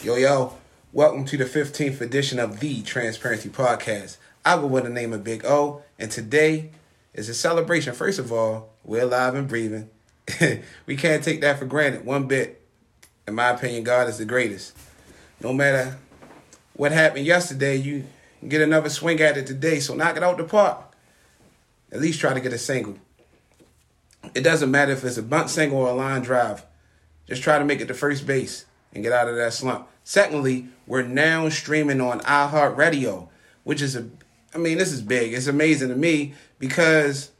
Yo, welcome to the 15th edition of the Transparency Podcast. I go with the name of Big O, and today is a celebration. First of all, we're alive and breathing. We can't take that for granted one bit. In my opinion, God is the greatest. No matter what happened yesterday, you get another swing at it today, so knock it out the park. At least try to get a single. It doesn't matter if it's a bunt single or a line drive. Just try to make it to first base and get out of that slump. Secondly, we're now streaming on iHeartRadio, which is this is big. It's amazing to me because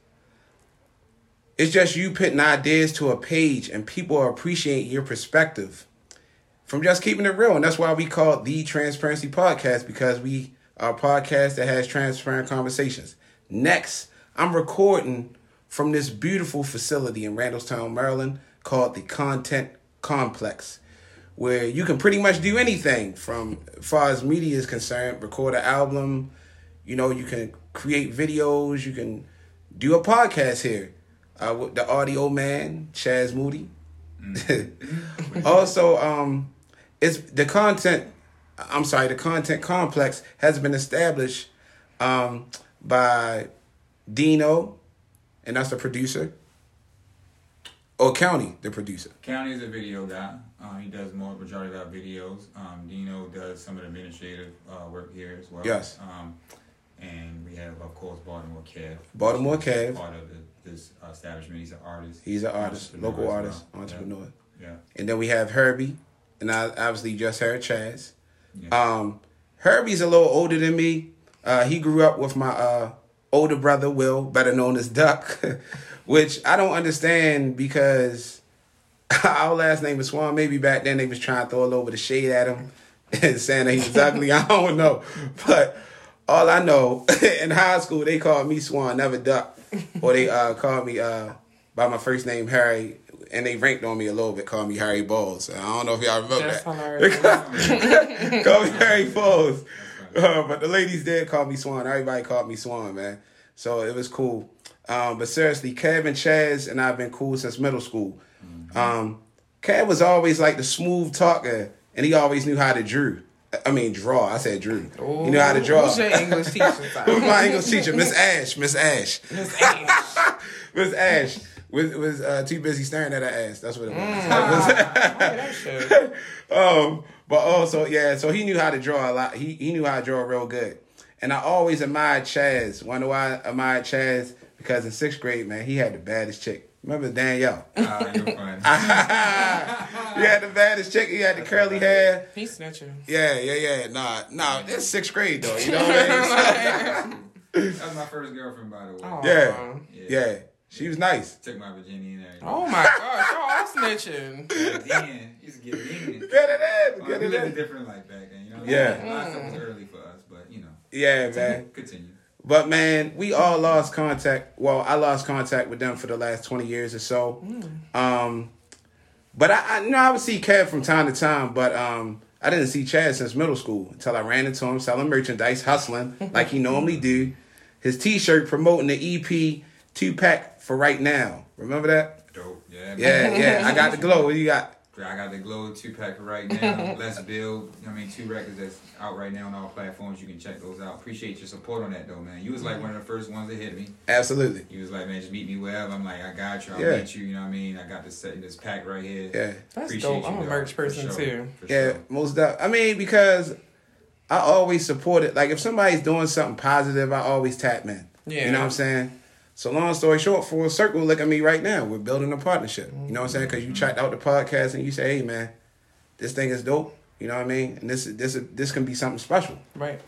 it's just you putting ideas to a page and people appreciate your perspective from just keeping it real. And that's why we call it the Transparency Podcast, because we are a podcast that has transparent conversations. Next, I'm recording from this beautiful facility in Randallstown, Maryland, called the Content Complex, where you can pretty much do anything from as far as media is concerned. Record an album, you can create videos, you can do a podcast here with the audio man, Chaz Moody. Also, it's the Content Complex has been established by Dino, and that's the producer. Oh, County, the producer. County is a video guy. He does more majority of our videos. Dino does some of the administrative work here as well. Yes. And we have, of course, Baltimore Cave. Baltimore Cave. Part of this establishment. He's an artist. He's an artist, local artist, entrepreneur. Yeah. And then we have Herbie, and I obviously just heard Chaz. Yeah. Herbie's a little older than me. He grew up with my older brother, Will, better known as Duck. Which I don't understand, because our last name was Swan. Maybe back then they was trying to throw a little bit of shade at him and saying that he was ugly. I don't know. But all I know, in high school, they called me Swan, never Duck. Or they called me by my first name, Harry. And they ranked on me a little bit, called me Harry Balls. I don't know if y'all remember that. That's hilarious. Called me Harry Balls. But the ladies did call me Swan. Everybody called me Swan, man. So it was cool. But seriously, Kev and Chaz and I have been cool since middle school. Mm-hmm. Kev was always like the smooth talker, and he always knew how to draw. I said drew. Ooh, he knew how to draw. Who's your English teacher? Who's my English teacher? Miss Ash. Was too busy staring at her ass. That's what it was. But also, yeah, so he knew how to draw a lot. He knew how to draw real good. And I always admired Chaz. Wonder why I admired Chaz? Because in 6th grade, man, he had the baddest chick. Remember Danielle? You're fine. He had the baddest chick. He had the curly hair. He's snitching. Yeah. Nah, it's 6th grade, though. You know what I mean? That was my first girlfriend, by the way. Aww. Yeah. She was nice. Took my virginity and everything. Oh my gosh, y'all snitching. Then, you used to get in. Get it in. We lived a different life back then, It was early for us, but Yeah, man. Continue. But man, we all lost contact. Well, I lost contact with them for the last 20 years or so. But I would see Kev from time to time, but I didn't see Chad since middle school until I ran into him selling merchandise, hustling like he normally do. His T-shirt promoting the EP 2-pack for right now. Remember that? Dope. Yeah. Man. Yeah. I got the glow. What do you got? I got the Glow 2-pack right now. Let's Build. 2 records that's out right now on all platforms. You can check those out. Appreciate your support on that, though, man. You was like one of the first ones that hit me. Absolutely. You was like, man, just meet me wherever. I'm like, I got you. I'll meet you. You know what I mean? I got this pack right here. Yeah. That's dope. I'm a merch person, too. Yeah, most definitely. Because I always support it. Like, if somebody's doing something positive, I always tap in. Yeah. You know what I'm saying? So long story short, full circle, look at me right now. We're building a partnership. You know what I'm saying? Because you checked out the podcast and you say, hey, man, this thing is dope. You know what I mean? And this can be something special. Right.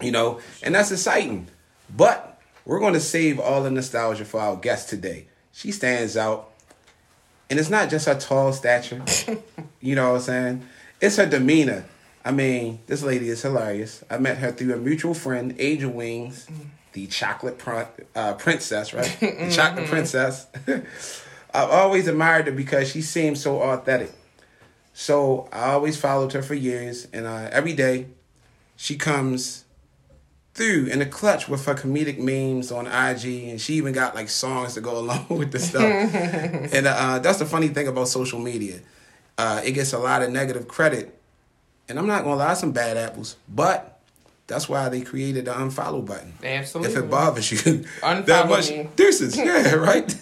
And that's exciting. But we're going to save all the nostalgia for our guest today. She stands out. And it's not just her tall stature. You know what I'm saying? It's her demeanor. This lady is hilarious. I met her through a mutual friend, Age of Wings. The chocolate princess, right? The chocolate princess. I've always admired her because she seemed so authentic. So I always followed her for years. And every day, she comes through in a clutch with her comedic memes on IG. And she even got, songs to go along with the stuff. And that's the funny thing about social media. It gets a lot of negative credit. And I'm not going to lie, some bad apples, but that's why they created the unfollow button. Absolutely. If it bothers you that much, deuces. Yeah, right?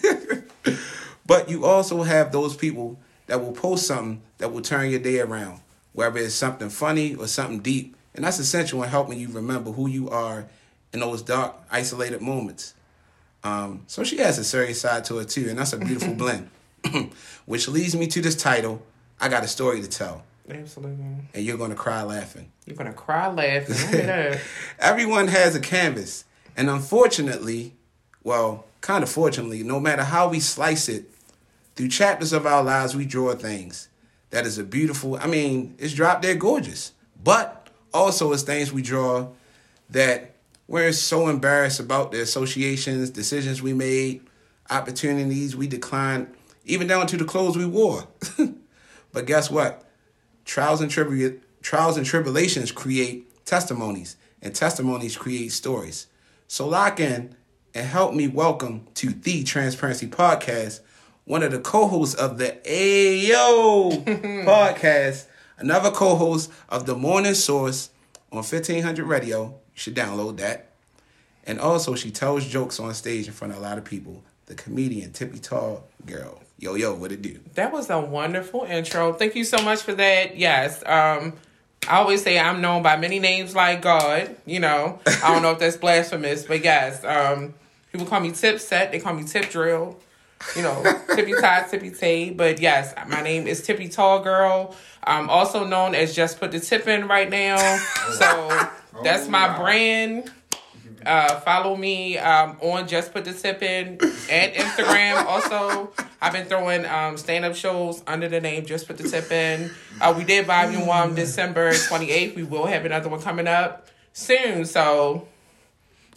But you also have those people that will post something that will turn your day around, whether it's something funny or something deep. And that's essential in helping you remember who you are in those dark, isolated moments. So she has a serious side to it, too, and that's a beautiful blend. Which leads me to this title, I Got a Story to Tell. Absolutely. And you're going to cry laughing. You're going to cry laughing. Everyone has a canvas. And unfortunately, well, kind of fortunately, no matter how we slice it, through chapters of our lives, we draw things. That is a beautiful, I mean, it's drop dead gorgeous. But also it's things we draw that we're so embarrassed about the associations, decisions we made, opportunities we declined, even down to the clothes we wore. But guess what? Trials and tribulations create testimonies, and testimonies create stories. So lock in and help me welcome to the Transparency Podcast, one of the co-hosts of the Ayo Podcast, another co-host of the Morning Source on 1500 Radio. You should download that. And also, she tells jokes on stage in front of a lot of people. The comedian Tippy Tall Girl. Yo, yo, what it do? That was a wonderful intro. Thank you so much for that. Yes. I always say I'm known by many names like God. You know, I don't know if that's blasphemous, but yes. People call me Tip Set. They call me Tip Drill. You know, Tippy Todd, Tippy Tay. But yes, my name is Tippy Tall Girl. I'm also known as Just Put the Tip In right now. So that's my brand. Follow me on Just Put the Tip In at Instagram. Also, I've been throwing stand-up shows under the name Just Put the Tip In. We did Volume 1 December 28th. We will have another one coming up soon. So,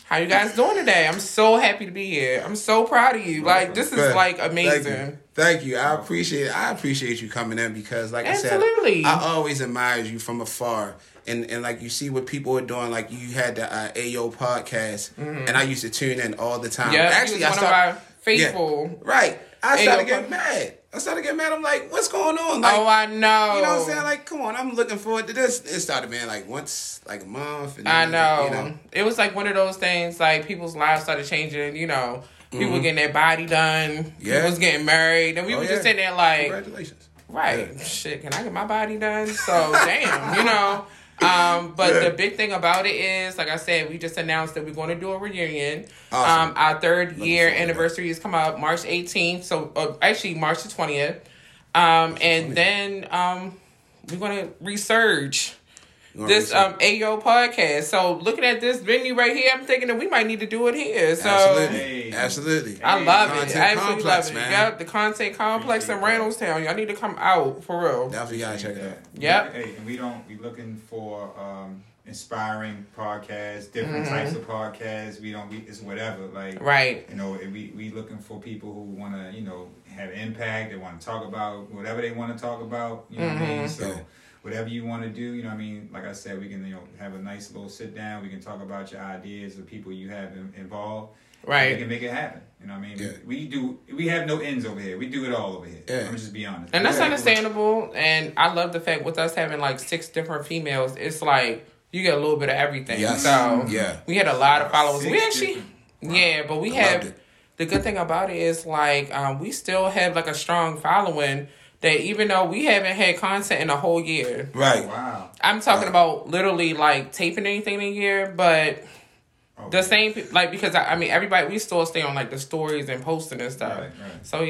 how you guys doing today? I'm so happy to be here. I'm so proud of you. Like, this is, like, amazing. Thank you. I appreciate you coming in because, like absolutely. I said, I always admire you from afar. And like, you see what people are doing. Like, you had the Ayo Podcast, mm-hmm. and I used to tune in all the time. Yep, actually, I started... faithful. Yeah, right. I started getting mad. I'm like, what's going on? Like, oh, I know. You know what I'm saying? Like, come on, I'm looking forward to this. It started being like once, like a month. And then, I know. Like, you know. It was like one of those things, like, people's lives started changing, you know. People mm-hmm. getting their body done. Yeah. People was getting married. And we were just sitting there like... Congratulations. Right. Yeah. Shit, can I get my body done? So, damn, you know... But the big thing about it is, like I said, we just announced that we're going to do a reunion. Awesome. Our third year anniversary is coming up March 18th. So actually March the 20th. And then, we're going to resurge this, Ayo Podcast. So looking at this venue right here, I'm thinking that we might need to do it here. So absolutely. I love it. I absolutely love it. Man. Yep. The Content Complex in Randallstown. Y'all need to come out for real. Definitely gotta check it out. Yep. Hey, and we looking for, inspiring podcasts, different mm-hmm. types of podcasts. It's whatever. Like, right. You know, we looking for people who want to, you know, have impact. They want to talk about whatever they want to talk about. You know mm-hmm. what I mean? So, whatever you want to do, you know what I mean? Like I said, we can, you know, have a nice little sit down. We can talk about your ideas, the people you have involved. Right. We can make it happen. You know what I mean? Yeah. We have no ends over here. We do it all over here. Yeah. I'm just be honest. And that's understandable. And I love the fact with us having like 6 different females, it's like you get a little bit of everything. Yes. So we had a lot of followers. We actually, but we have, the good thing about it is like we still have like a strong following. That even though we haven't had content in a whole year. Right. Wow. I'm talking about literally like taping anything in a year, but the same, like, because I mean, everybody, we still stay on like the stories and posting and stuff. Right. So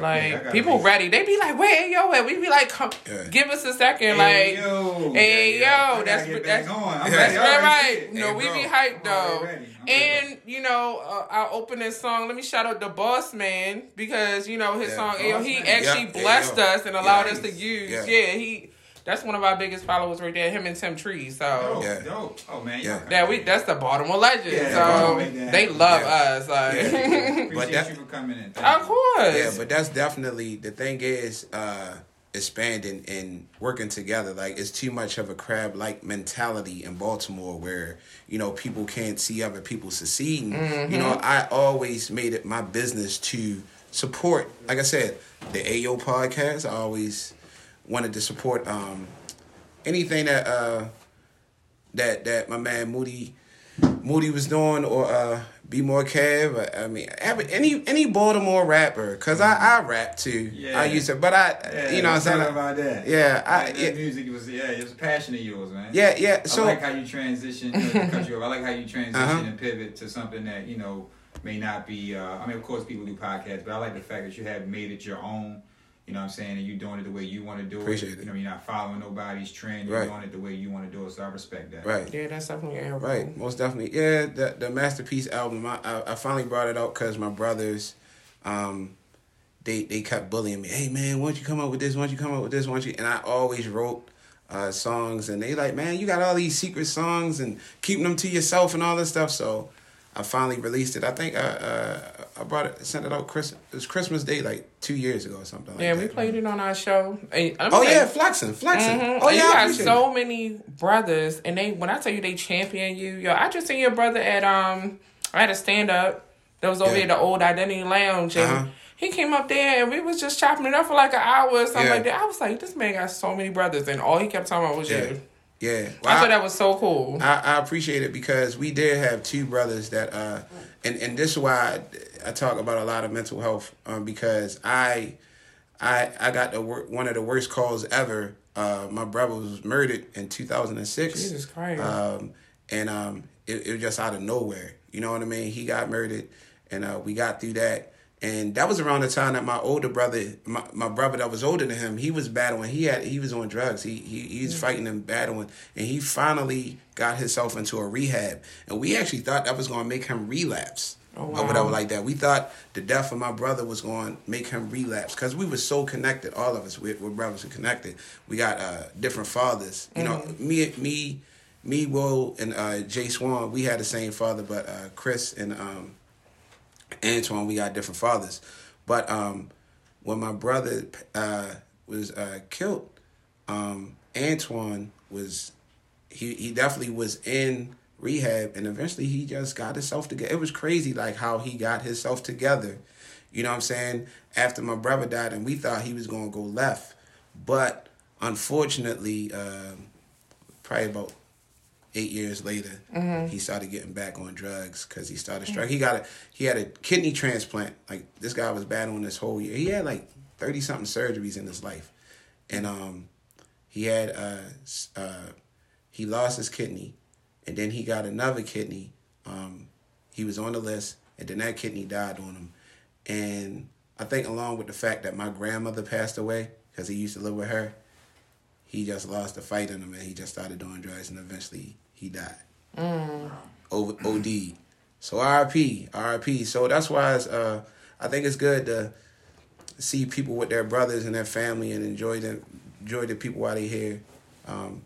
like people ready. They be like, where yo at? We be like, come, give us a second. Like, hey, yo, that's on. That's right. No, we be hyped though. And, you know, our opening song, let me shout out the Boss Man because, you know, his song, he actually blessed us and allowed us to use. That's one of our biggest followers right there, him and Tim Trees. So, dope. Oh, man. That's the Baltimore legend. So, they love us. Like. Appreciate you for coming in. Of course. Yeah, but that's definitely, the thing is expanding and working together. Like, it's too much of a crab-like mentality in Baltimore where, you know, people can't see other people succeeding. Mm-hmm. You know, I always made it my business to support, like I said, the Ayo Podcast. I always wanted to support anything that that my man Moody was doing, or Be More Cav. I mean, any Baltimore rapper, cause I rap too. Yeah. I used to, but you know what I'm saying. About that. Yeah, music was it was a passion of yours, man. Yeah. So I like how you transition. I like how you transition and pivot to something that you know may not be. I mean, of course, people do podcasts, but I like the fact that you have made it your own. You know what I'm saying? And you're doing it the way you want to do it. You know, you're not following nobody's trend. You're doing it the way you want to do it. So I respect that. Right. Yeah, that's definitely an album. Right. Most definitely. Yeah, the Masterpiece album, I finally brought it out because my brothers, they kept bullying me. Hey, man, why don't you come up with this? Why don't you come up with this? Why don't you? And I always wrote songs. And they like, man, you got all these secret songs and keeping them to yourself and all this stuff. So I finally released it. I think I brought it, sent it out. It was Christmas Day, like 2 years ago or something. Like that. We played it on our show. Flexin'. Mm-hmm. Oh yeah, you got so many brothers, and they when I tell you they champion you, yo. I just seen your brother at a stand up that was over at the old Identity Lounge, and he came up there and we was just chopping it up for like an hour or something like that. I was like, this man got so many brothers, and all he kept talking about was you. Yeah, well, I thought that was so cool. I appreciate it because we did have two brothers that, and this is why I talk about a lot of mental health, because I got one of the worst calls ever. My brother was murdered in 2006. Jesus Christ! It was just out of nowhere. You know what I mean? He got murdered, and we got through that. And that was around the time that my older brother, my brother that was older than him, he was battling. He was on drugs. He was fighting and battling. And he finally got himself into a rehab. And we actually thought that was going to make him relapse. Oh, wow. Or whatever like that. We thought the death of my brother was going to make him relapse. Because we were so connected. All of us, we're brothers and connected. We got different fathers. You know, me, Will, and Jay Swan, we had the same father. But Chris and... Antoine, we got different fathers. But when my brother was killed, Antoine was, he definitely was in rehab, and eventually he just got himself together. It was crazy like how he got himself together, you know what I'm saying, after my brother died, and we thought he was going to go left. But unfortunately, probably about 8 years later, he started getting back on drugs because he started struggling. He had a kidney transplant. Like, this guy was battling this whole year. He had like 30-something surgeries in his life. And he lost his kidney, and then he got another kidney. He was on the list, and then that kidney died on him. And I think along with the fact that my grandmother passed away because he used to live with her, he just lost the fight in him, and he just started doing drugs, and eventually... he died. OD'd. So RIP. So that's why it's, I think it's good to see people with their brothers and their family and enjoy the people while they're here.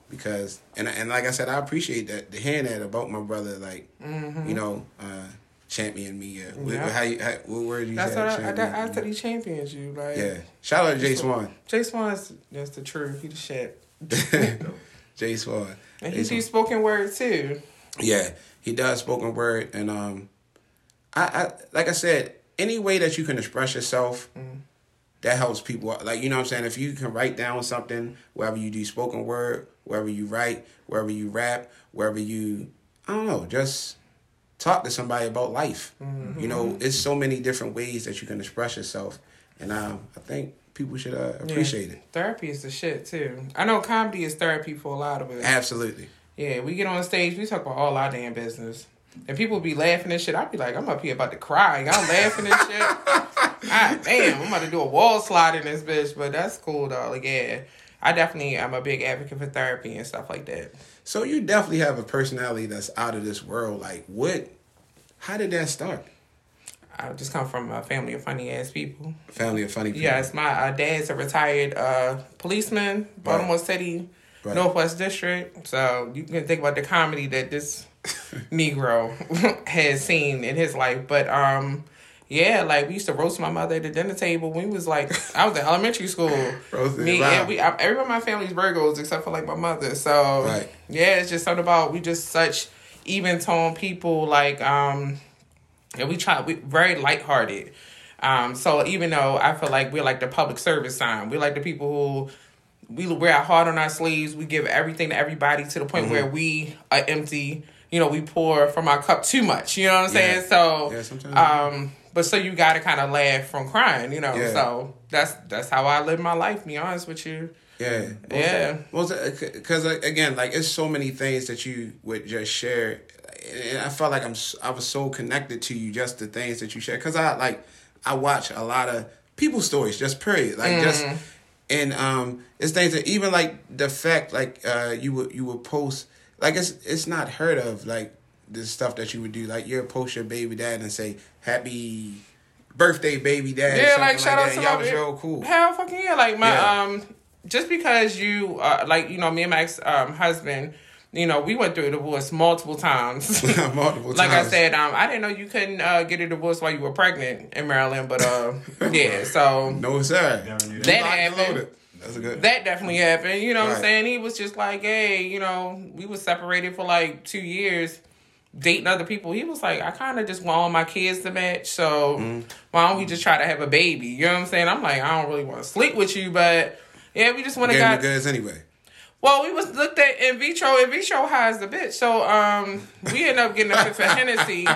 Because, and like I said, I appreciate that, the hearing that about my brother, like, you know, championing me. What word you said? I said he champions you. Like, yeah. Shout out to Jay Swan. Jay Swan's, that's the truth. He the shit. Jay Swan. And he do spoken word too. Yeah, he does spoken word, and I like I said, any way that you can express yourself, that helps people. Like, you know what I'm saying? If you can write down something, whether you do spoken word, whether you write, whether you rap, whether you, I don't know, just talk to somebody about life. You know, it's so many different ways that you can express yourself, and I think people should appreciate it. Therapy is the shit, too. I know comedy is therapy for a lot of us. Absolutely. Yeah, we get on stage, we talk about all our damn business. And people be laughing and shit. I be like, I'm up here about to cry. Y'all laughing and shit. God damn, I'm about to do a wall slide in this bitch. But that's cool, dog. Like, yeah, I definitely am a big advocate for therapy and stuff like that. So you definitely have a personality that's out of this world. Like, what? How did that start? I just come from a family of funny-ass people. Family of funny people. Yes, my dad's a retired policeman, Baltimore City, Northwest District. So you can think about the comedy that this Negro has seen in his life. But, yeah, like, we used to roast my mother at the dinner table. We was, like, I was in elementary school. Roasting. Everyone in my family's Virgos except for, like, my mother. So, yeah, it's just something about we just such even-tone people, like... and we very lighthearted. So even though I feel like we're like the public service sign, we're like the people who we wear our heart on our sleeves. We give everything to everybody to the point where we are empty. You know, we pour from our cup too much. You know what I'm saying? So, but so you got to kind of laugh from crying, you know? Yeah. So that's how I live my life, be honest with you. Yeah. Because, again, like, it's so many things that you would just share. And I felt like I was so connected to you, just the things that you share. Because I watch a lot of people's stories, just period. Like, just... And it's things that even, like, the fact, like, you would post... Like, it's not heard of, like, the stuff that you would do. Like, you'll post your baby dad and say, happy birthday, baby dad. Yeah, like, shout out to my... Y'all was real cool. Hell fucking yeah. Like, my... Yeah. Just because you... like, you know, me and my ex-husband... You know, we went through a divorce multiple times. Like I said, I didn't know you couldn't get a divorce while you were pregnant in Maryland, but yeah, so... No, sir. That happened. That's a good... That definitely happened, you know what I'm saying? He was just like, hey, you know, we were separated for like 2 years, dating other people. He was like, I kind of just want all my kids to match, so why don't we just try to have a baby? You know what I'm saying? I'm like, I don't really want to sleep with you, but yeah, we just want to... Getting the goods anyway. Well, we was looked at in vitro. In vitro high as the bitch. So we ended up getting a fifth of Hennessy.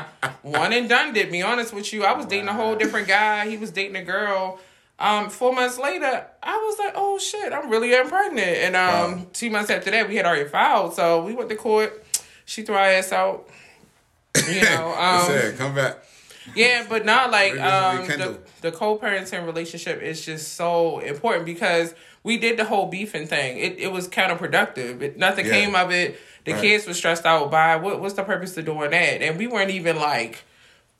One and done did, be honest with you. I was dating a whole different guy. He was dating a girl. 4 months later, I was like, oh, shit, I'm really pregnant. And 2 months after that, we had already filed. So we went to court. She threw our ass out. You know. Sad. Come back. Yeah, but not like the co-parenting relationship is just so important because... We did the whole beefing thing. It was counterproductive. Nothing came of it. The kids were stressed out by what's the purpose of doing that? And we weren't even like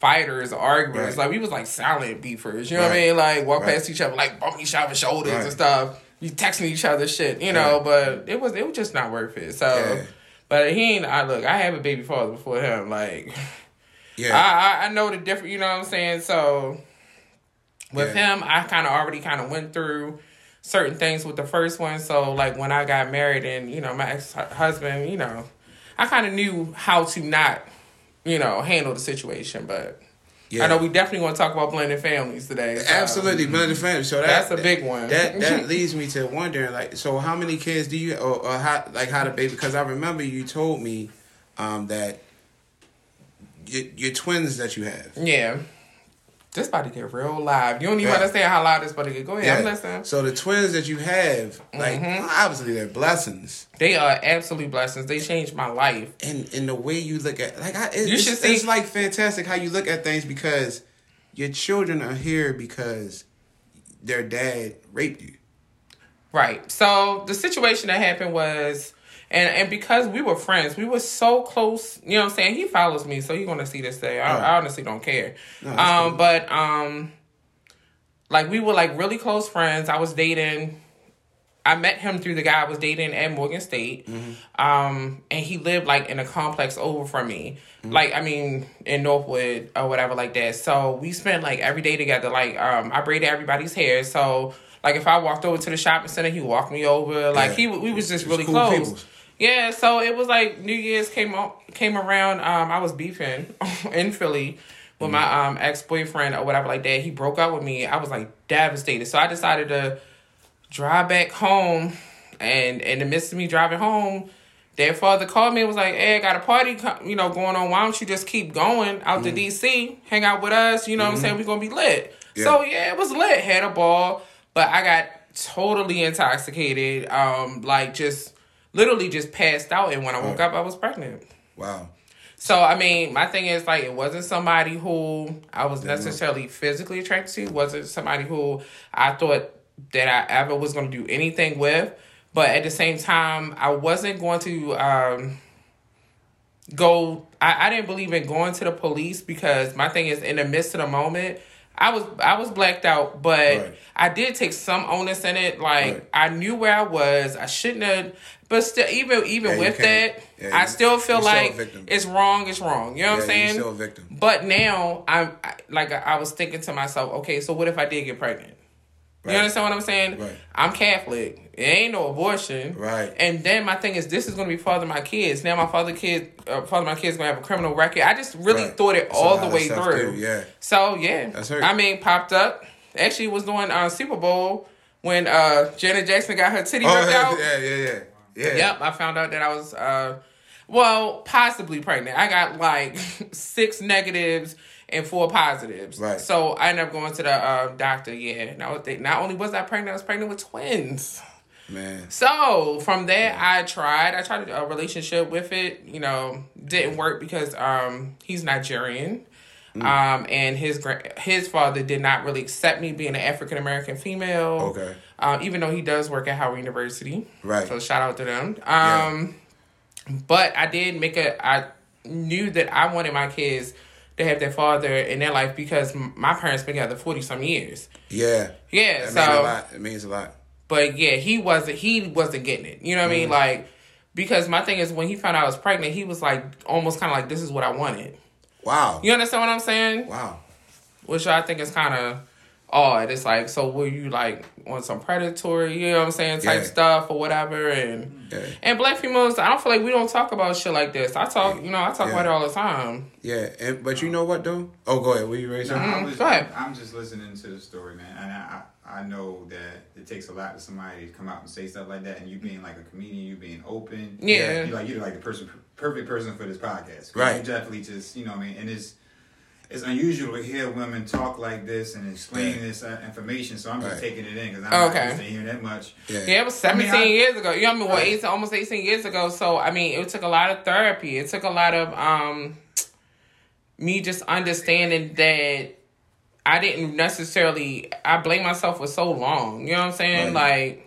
fighters or arguers. Like we was like silent beefers. You know what I mean? Like walk past each other, like bump each other's shoulders and stuff. You texting each other shit, you know, but it was just not worth it. So but he ain't I have a baby father before him, like I know the difference, you know what I'm saying? So with him I already went through certain things with the first one. So, like, when I got married and, you know, my ex-husband, you know, I kind of knew how to not, you know, handle the situation. But I know we definitely want to talk about blended families today. So. Absolutely, blended families. So that's a big one. That leads me to wondering, like, so how many kids do you, or how the baby, because I remember you told me that your twins that you have. Yeah. This about to get real live. You don't even understand how loud this about to get. Go ahead, I'm listening. So the twins that you have, like, obviously they're blessings. They are absolute blessings. They changed my life. And the way you look at, like, it's like fantastic how you look at things because your children are here because their dad raped you. Right. So the situation that happened was, and because we were friends, we were so close. You know what I'm saying? He follows me, so he's going to see this day. I honestly don't care. No, cool. But, like, we were, like, really close friends. I was dating. I met him through the guy I was dating at Morgan State. And he lived, like, in a complex over from me. Like, I mean, in Northwood or whatever like that. So we spent, like, every day together. Like, I braided everybody's hair. So, like, if I walked over to the shopping center, he walked me over. Like, we was just really cool close. People. Yeah, so it was like New Year's came around. I was beefing in Philly with my ex-boyfriend or whatever like that. He broke up with me. I was like devastated. So I decided to drive back home. And in the midst of me driving home, their father called me and was like, hey, I got a party going on. Why don't you just keep going out to D.C., hang out with us? You know what I'm saying? We're going to be lit. Yeah. So, yeah, it was lit. Had a ball. But I got totally intoxicated, like just... Literally just passed out, and when I woke up, I was pregnant. Wow. So, I mean, my thing is, like, it wasn't somebody who I was necessarily physically attracted to. It wasn't somebody who I thought that I ever was going to do anything with. But at the same time, I wasn't going to go... I didn't believe in going to the police because my thing is, in the midst of the moment... I was blacked out, but I did take some onus in it. Like, I knew where I was. I shouldn't have... But still, even with that, I still feel like it's wrong, You know what I'm saying? You're still a victim. But now, I was thinking to myself, okay, so what if I did get pregnant? You understand what I'm saying? Right. I'm Catholic. It ain't no abortion. Right. And then my thing is, this is going to be father my kids. Now my father my kids going to have a criminal record. I just really thought it all the way through. So, yeah. That's hurt. I mean, popped up. Actually, was doing Super Bowl. when Janet Jackson got her titty ripped out. Yeah. Yep, I found out that I was, possibly pregnant. I got like 6 negatives and 4 positives. Right. So I ended up going to the doctor. Yeah, and I was not only was I was pregnant with twins. Man. So from there, I tried a relationship with it. You know, didn't work because he's Nigerian, and his father did not really accept me being an African American female. Okay. Even though he does work at Howard University. Right. So shout out to them. But I did make I knew that I wanted my kids to have their father in their life because my parents been together 40 some years. Yeah. Yeah. It means a lot. But yeah, he wasn't getting it. You know what I mean? Like, because my thing is when he found out I was pregnant, he was like, almost kind of like, this is what I wanted. Wow. You understand what I'm saying? Wow. Which I think is kind of odd. It's like, so were you like on some predatory, you know what I'm saying, type stuff or whatever? And and black females, I don't feel like we don't talk about shit like this. I talk about it all the time. Yeah, but you know what though? Oh, go ahead. Were you raising? Go ahead. I'm just listening to the story, man, and I know that it takes a lot for somebody to come out and say stuff like that, and you being like a comedian, you being open. Yeah. You're like the perfect person for this podcast. Right. You definitely just, you know what I mean? And it's unusual to hear women talk like this and explain this information, so I'm just taking it in because I'm not used to hearing that much. Yeah, it was 17 years ago. You know what I mean? Well, almost 18 years ago. So, I mean, it took a lot of therapy. It took a lot of me just understanding that I didn't necessarily... I blame myself for so long. You know what I'm saying? Right.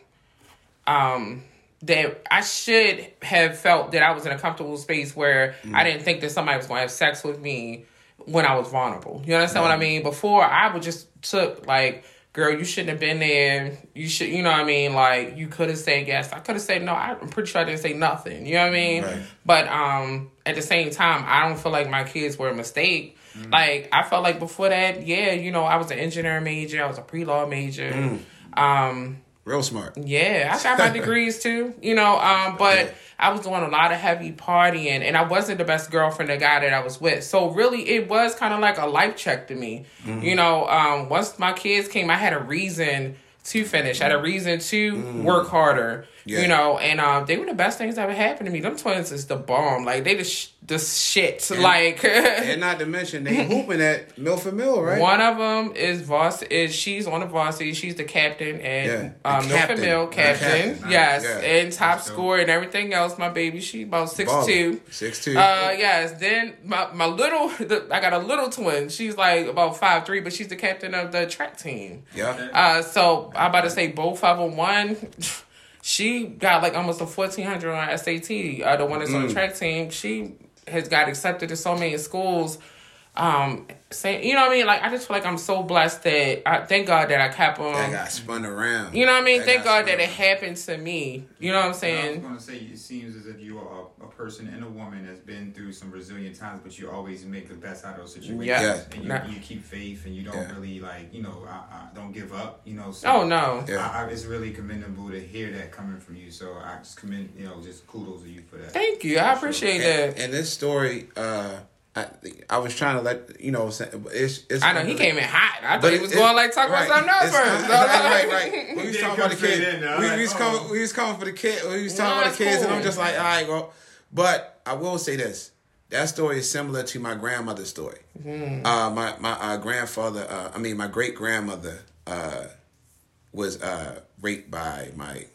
Like, that I should have felt that I was in a comfortable space where I didn't think that somebody was going to have sex with me when I was vulnerable. You understand what I mean? Before, I would just took, like, girl, you shouldn't have been there. You should... You know what I mean? Like, you could have said yes. I could have said no. I'm pretty sure I didn't say nothing. You know what I mean? Right. But at the same time, I don't feel like my kids were a mistake. Like, I felt like before that, I was an engineering major. I was a pre-law major. Real smart. Yeah, I got my degrees, too. But I was doing a lot of heavy partying, and I wasn't the best girlfriend, the guy that I was with. So, really, it was kind of like a life check to me. Once my kids came, I had a reason to finish. I had a reason to work harder. Yeah. And they were the best things that ever happened to me. Them twins is the bomb. Like, they the shit. And, like, and not to mention they hooping at Milford Mill, right? One of them is she's on the varsity. She's the captain and Milford Mill captain. Nice. Yes, yeah. And top scorer and everything else. My baby, she about 6'2". 6'2". Yes. Then my little, I got a little twin. She's like about 5'3", but she's the captain of the track team. Yeah. So I'm about to say both of them won. She got like almost a 1,400 on SAT. The one that's on the track team, she has got accepted to so many schools. You know what I mean? Like, I just feel like I'm so blessed that thank God that I kept on. That got spun around. You know what I mean? Thank God that it happened to me. You know what I'm saying? I was going to say, it seems as if you are a person and a woman that's been through some resilient times, but you always make the best out of those situations. Yeah. And you keep faith and you don't really, like, I don't give up, So no. It's really commendable to hear that coming from you. So I just commend, just kudos to you for that. Thank you. I appreciate that. And this story, I was trying to let you know. It's I know he came in hot. I thought he was going like talk about something else first. Right. We was talking about the kids. We was coming for the kids. We was talking about the kids, and I'm just like, all right, well. But I will say this: that story is similar to my grandmother's story. My grandfather, my great grandmother, was raped by my,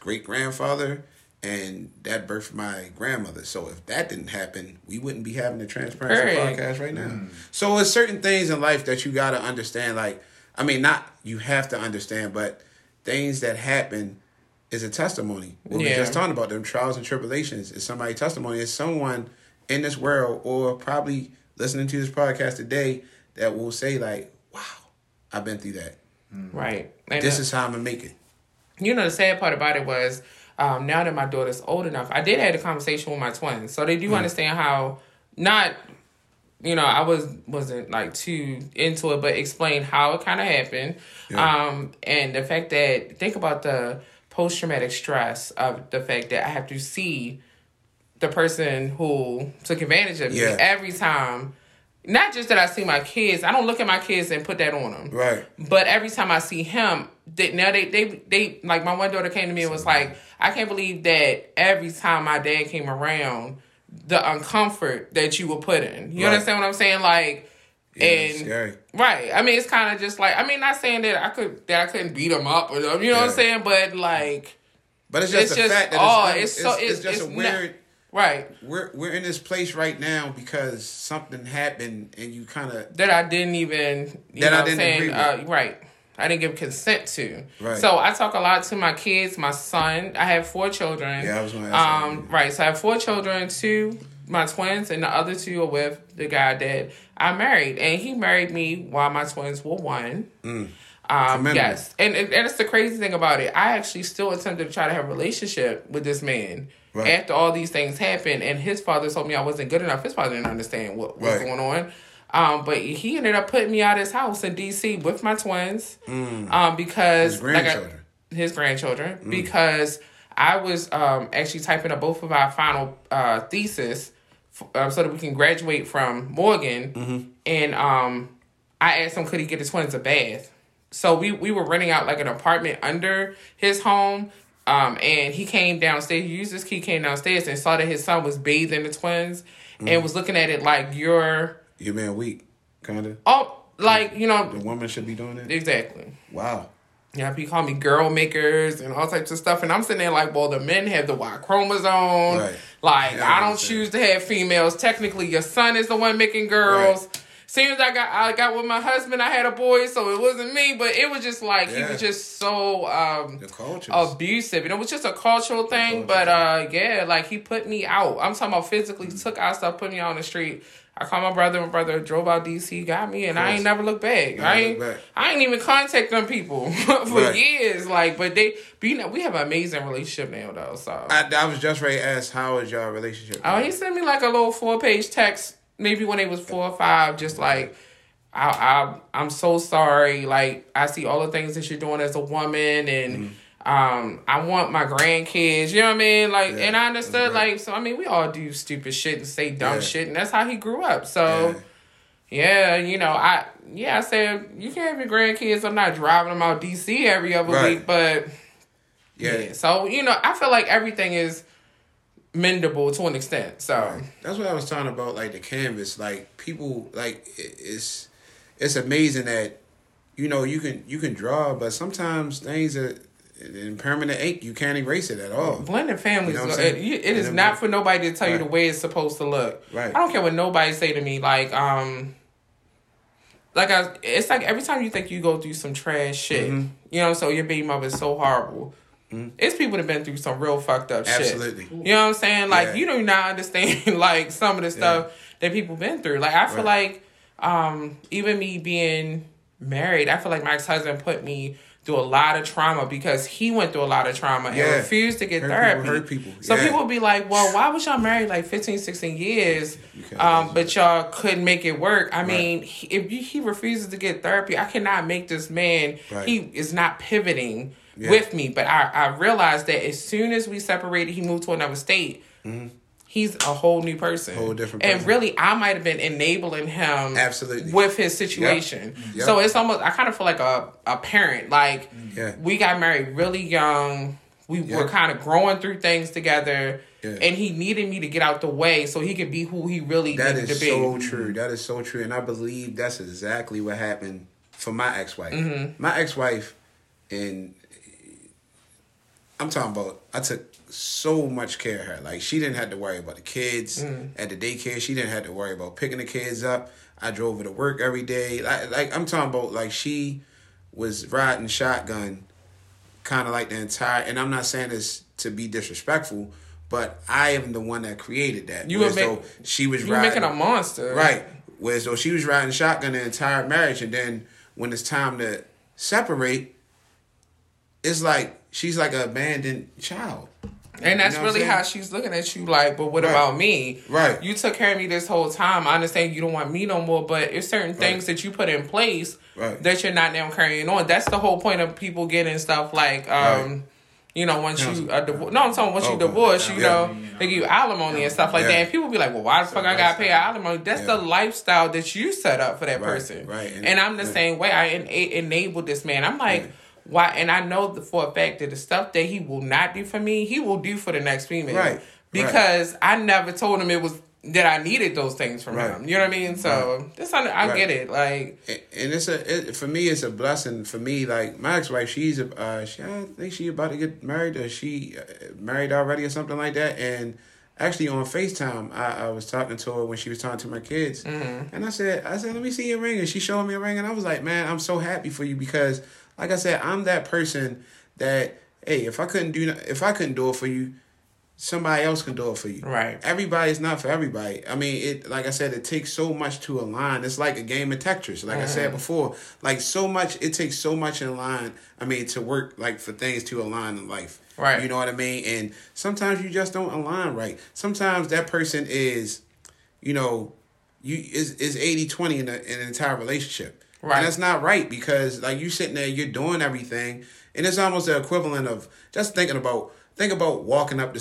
great grandfather. And that birthed my grandmother. So if that didn't happen, we wouldn't be having the Transparency Podcast right now. So it's certain things in life that you got to understand. Like, not you have to understand, but things that happen is a testimony. What we were just talking about, them trials and tribulations, is somebody's testimony. It's someone in this world or probably listening to this podcast today that will say like, wow, I've been through that. Right. And this is how I'm going to make it. The sad part about it was, now that my daughter's old enough, I did have a conversation with my twins. So they do understand how I wasn't like too into it, but explain how it kind of happened. Yeah. And the fact that, think about the post-traumatic stress of the fact that I have to see the person who took advantage of me every time. Not just that I see my kids. I don't look at my kids and put that on them. Right. But every time I see him, they like, my one daughter came to me and was like, I can't believe that every time my dad came around, the uncomfort that you were put in. You understand what I'm saying? Like, yeah, and scary. Right. I mean, it's kind of just like, I mean, not saying that I couldn't beat him up or, you know what I'm saying? But like, but it's just the fact that it's just weird. Right. We're in this place right now because something happened and you kind of... That I didn't even... agree with. Right. I didn't give consent to. Right. So I talk a lot to my kids, my son. I have 4 children. Yeah, I was going to ask you. Right. So I have 4 children, 2, my twins, and the other 2 are with the guy that I married. And he married me while my twins were 1. Mm. Yes. And that's the crazy thing about it. I actually still attempted to try to have a relationship with this man. Right. After all these things happened, and his father told me I wasn't good enough. His father didn't understand what was going on. But he ended up putting me out of his house in D.C. with my twins. Mm. Because his grandchildren. Mm. Because I was actually typing up both of our final thesis so that we can graduate from Morgan. Mm-hmm. And I asked him, could he get the twins a bath? So we were renting out like an apartment under his home. And he came downstairs, he used his key, came downstairs and saw that his son was bathing the twins and was looking at it like, you're being weak, kind of. Oh, like, you know. The woman should be doing that? Exactly. Wow. Yeah, he called me girl makers and all types of stuff. And I'm sitting there like, well, the men have the Y chromosome. Right. Like, yeah, I don't choose to have females. Technically, your son is the one making girls. Right. Seems as I got with my husband, I had a boy, so it wasn't me. But it was just like, he was just so abusive. And it was just a cultural thing. But like, he put me out. I'm talking about physically took our stuff, put me out on the street. I called my brother drove out D.C., got me, and I ain't never looked back. I ain't even contact them people for years. Like, but you know, we have an amazing relationship now, though. So I was just ready to ask, how is your relationship? Oh, he sent me like a little 4-page text. Maybe when they was 4 or 5, just like, I'm so sorry. Like, I see all the things that you're doing as a woman, and I want my grandkids. You know what I mean? Like, and I understood, like, so, I mean, we all do stupid shit and say dumb shit, and that's how he grew up. So, you know, I said, you can't have your grandkids. I'm not driving them out D.C. every other week, but, yeah. So, you know, I feel like everything is mendable to an extent. So that's what I was talking about, like the canvas. Like, people, like, it's amazing that, you know, you can draw, but sometimes things are in permanent ink. You can't erase it at all. Blended families, you know, it is not for nobody to tell you the way it's supposed to look. Right. I don't care what nobody say to me. Like, it's like every time you think you go through some trash shit, you know, so your baby mother is so horrible. Mm-hmm. It's people that have been through some real fucked up shit. You know what I'm saying? Like, you do not understand, like, some of the stuff that people been through. Like, I feel like even me being married, I feel like my ex-husband put me through a lot of trauma because he went through a lot of trauma and refused to get therapy. People. So people would be like, well, why was y'all married like 15, 16 years, but y'all couldn't make it work? I mean, if he refuses to get therapy, I cannot make this man. Right. He is not pivoting with me. But I realized that as soon as we separated, he moved to another state. Mm-hmm. He's a whole new person. Whole different person. And really, I might have been enabling him with his situation. Yep. So it's almost, I kind of feel like a parent. Like, we got married really young. We were kind of growing through things together. Yeah. And he needed me to get out the way so he could be who he really needed to be. That is so true. That is so true. And I believe that's exactly what happened for my ex-wife. Mm-hmm. My ex-wife, and I'm talking about, I took so much care of her. Like, she didn't have to worry about the kids at the daycare. She didn't have to worry about picking the kids up. I drove her to work every day. Like I'm talking about, like, she was riding shotgun kind of like the entire, and I'm not saying this to be disrespectful, but I am the one that created that. You were making a monster. Right. Whereas though she was riding shotgun the entire marriage, and then when it's time to separate, it's like she's like an abandoned child. And that's, you know, really how she's looking at you, like, but what about me? Right. You took care of me this whole time. I understand you don't want me no more, but it's certain things that you put in place that you're not now carrying on. That's the whole point of people getting stuff like you know, once you are divorced. No, I'm talking once you divorce, you know, they give you alimony and stuff like that. And people be like, well, why the fuck I got to pay alimony? That's the lifestyle that you set up for that person. Right. And I'm the same way. I enabled this man. I'm like, why? And I know for a fact that the stuff that he will not do for me, he will do for the next female. Right. Because I never told him it was that I needed those things from him. You know what I mean? So this, I get it. Like, and it's for me, it's a blessing. For me, like my ex-wife, she's I think she about to get married, or she married already, or something like that. And actually, on FaceTime, I was talking to her when she was talking to my kids, and I said, let me see your ring, and she showed me a ring, and I was like, man, I'm so happy for you because, like I said, I'm that person that, hey, if I couldn't do it for you, somebody else can do it for you. Right. Everybody's not for everybody. I mean, it, like I said, it takes so much to align. It's like a game of Tetris. Like I said before, like it takes so much in line. I mean, to work, like for things to align in life. Right. You know what I mean? And sometimes you just don't align right. Sometimes that person is, you know, you is 80-20 in an entire relationship. Right. And that's not right because like you sitting there, you're doing everything, and it's almost the equivalent of just Think about walking up the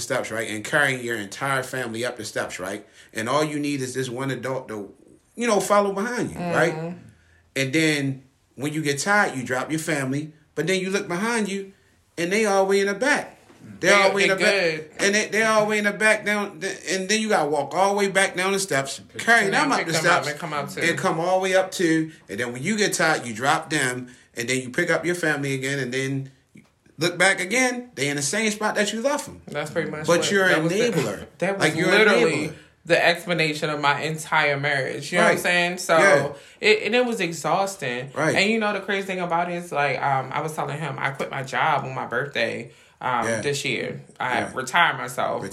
steps, right? And carrying your entire family up the steps, right? And all you need is this one adult to, you know, follow behind you, right? And then when you get tired, you drop your family. But then you look behind you, and they all way in the back. They're all way in the back down. And then you got to walk all the way back down the steps, carry them up the steps, and come all the way up too. And then when you get tired, you drop them, and then you pick up your family again, and then look back again, they in the same spot that you left them. That's pretty much But you're an enabler. That was like literally the explanation of my entire marriage. You know what I'm saying? So, it was exhausting. Right. And you know the crazy thing about it is like, I was telling him I quit my job on my birthday this year. I retired myself.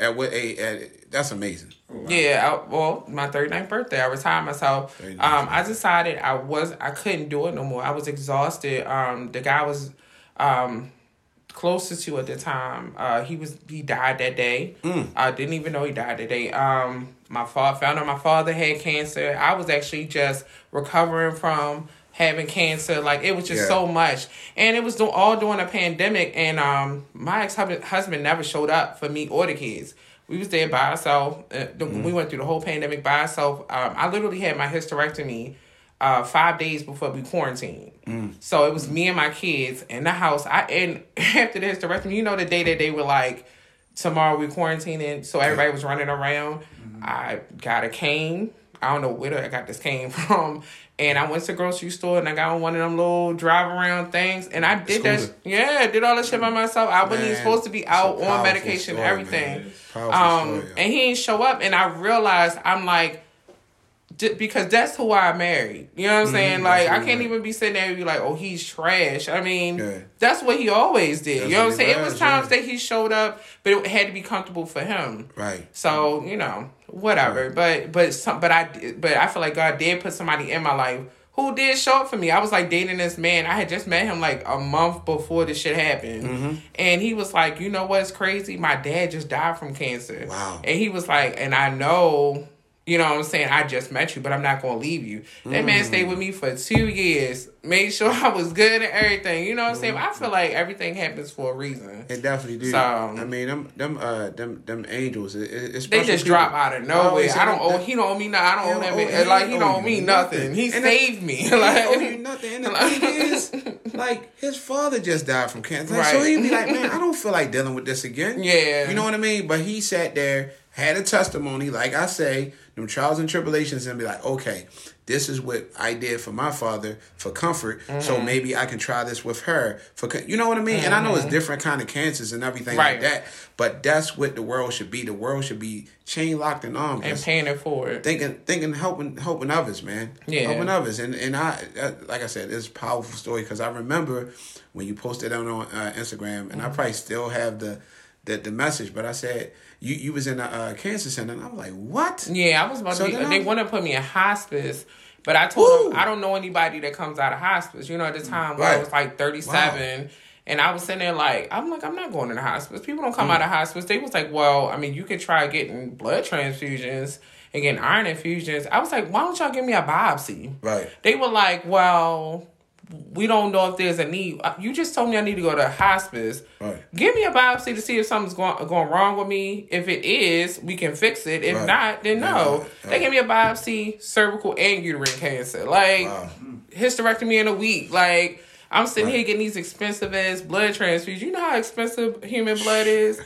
At what age? That's amazing. Wow. Yeah, my 39th birthday, I retired myself. I decided I couldn't do it no more. I was exhausted. The guy was closest to at the time, he died that day. I didn't even know he died that day. My father had cancer. I was actually just recovering from having cancer. Like it was just so much, and it was all during a pandemic. And my ex-husband never showed up for me or the kids. We was there by ourselves. We went through the whole pandemic by ourselves. I literally had my hysterectomy 5 days before we quarantined. So it was me and my kids in the house. And after the hysterectomy, you know, the day that they were like, tomorrow we quarantining. So everybody was running around. I got a cane. I don't know where I got this cane from. And I went to the grocery store and I got on one of them little drive around things. And I did that. Yeah, I did all that shit by myself. I wasn't even supposed to be out on medication and everything. And he didn't show up. And I realized, I'm like, because that's who I married. You know what I'm saying? Like, I can't even be sitting there and be like, oh, he's trash. I mean, that's what he always did. That's, you know what I'm saying? It was times that he showed up, but it had to be comfortable for him. Right. So, you know, whatever. Right. But I feel like God did put somebody in my life who did show up for me. I was like dating this man. I had just met him like a month before this shit happened. And he was like, you know what's crazy? My dad just died from cancer. Wow. And he was like, and I know, you know what I'm saying? I just met you, but I'm not going to leave you. That man stayed with me for 2 years, made sure I was good and everything. You know what I'm saying? I feel like everything happens for a reason. It definitely do. So, I mean, them angels, it's they just people drop out of nowhere. I don't owe, he don't owe me nothing. I don't owe that man. Like, he don't owe me nothing. He saved me. He don't owe you nothing. And the thing is, like, his father just died from cancer. Like, so he'd be like, man, I don't feel like dealing with this again. Yeah. You know what I mean? But he sat there, had a testimony, like I say, them trials and tribulations, and be like, okay, this is what I did for my father for comfort, so maybe I can try this with her. You know what I mean? And I know it's different kind of cancers and everything like that, but that's what the world should be. The world should be chain locked and armed. And paying it forward. Thinking, helping others, man. Yeah. Helping others. And I, like I said, it's a powerful story, because I remember when you posted it on Instagram, and I probably still have the message, but I said, you was in a cancer center, and I was like, what? Yeah, I was about to be, they want to put me in hospice, but I told them, I don't know anybody that comes out of hospice. You know, at the time when I was like 37, and I was sitting there like, I'm not going into hospice. People don't come out of hospice. They was like, well, I mean, you could try getting blood transfusions and getting iron infusions. I was like, why don't y'all give me a biopsy? Right. They were like, well, we don't know if there's a need. You just told me I need to go to hospice. Right. Give me a biopsy to see if something's going wrong with me. If it is, we can fix it. If not, then no. They gave me a biopsy, cervical and uterine cancer. Like, hysterectomy in a week. Like, I'm sitting here getting these expensive-ass blood transfusions. You know how expensive human blood is?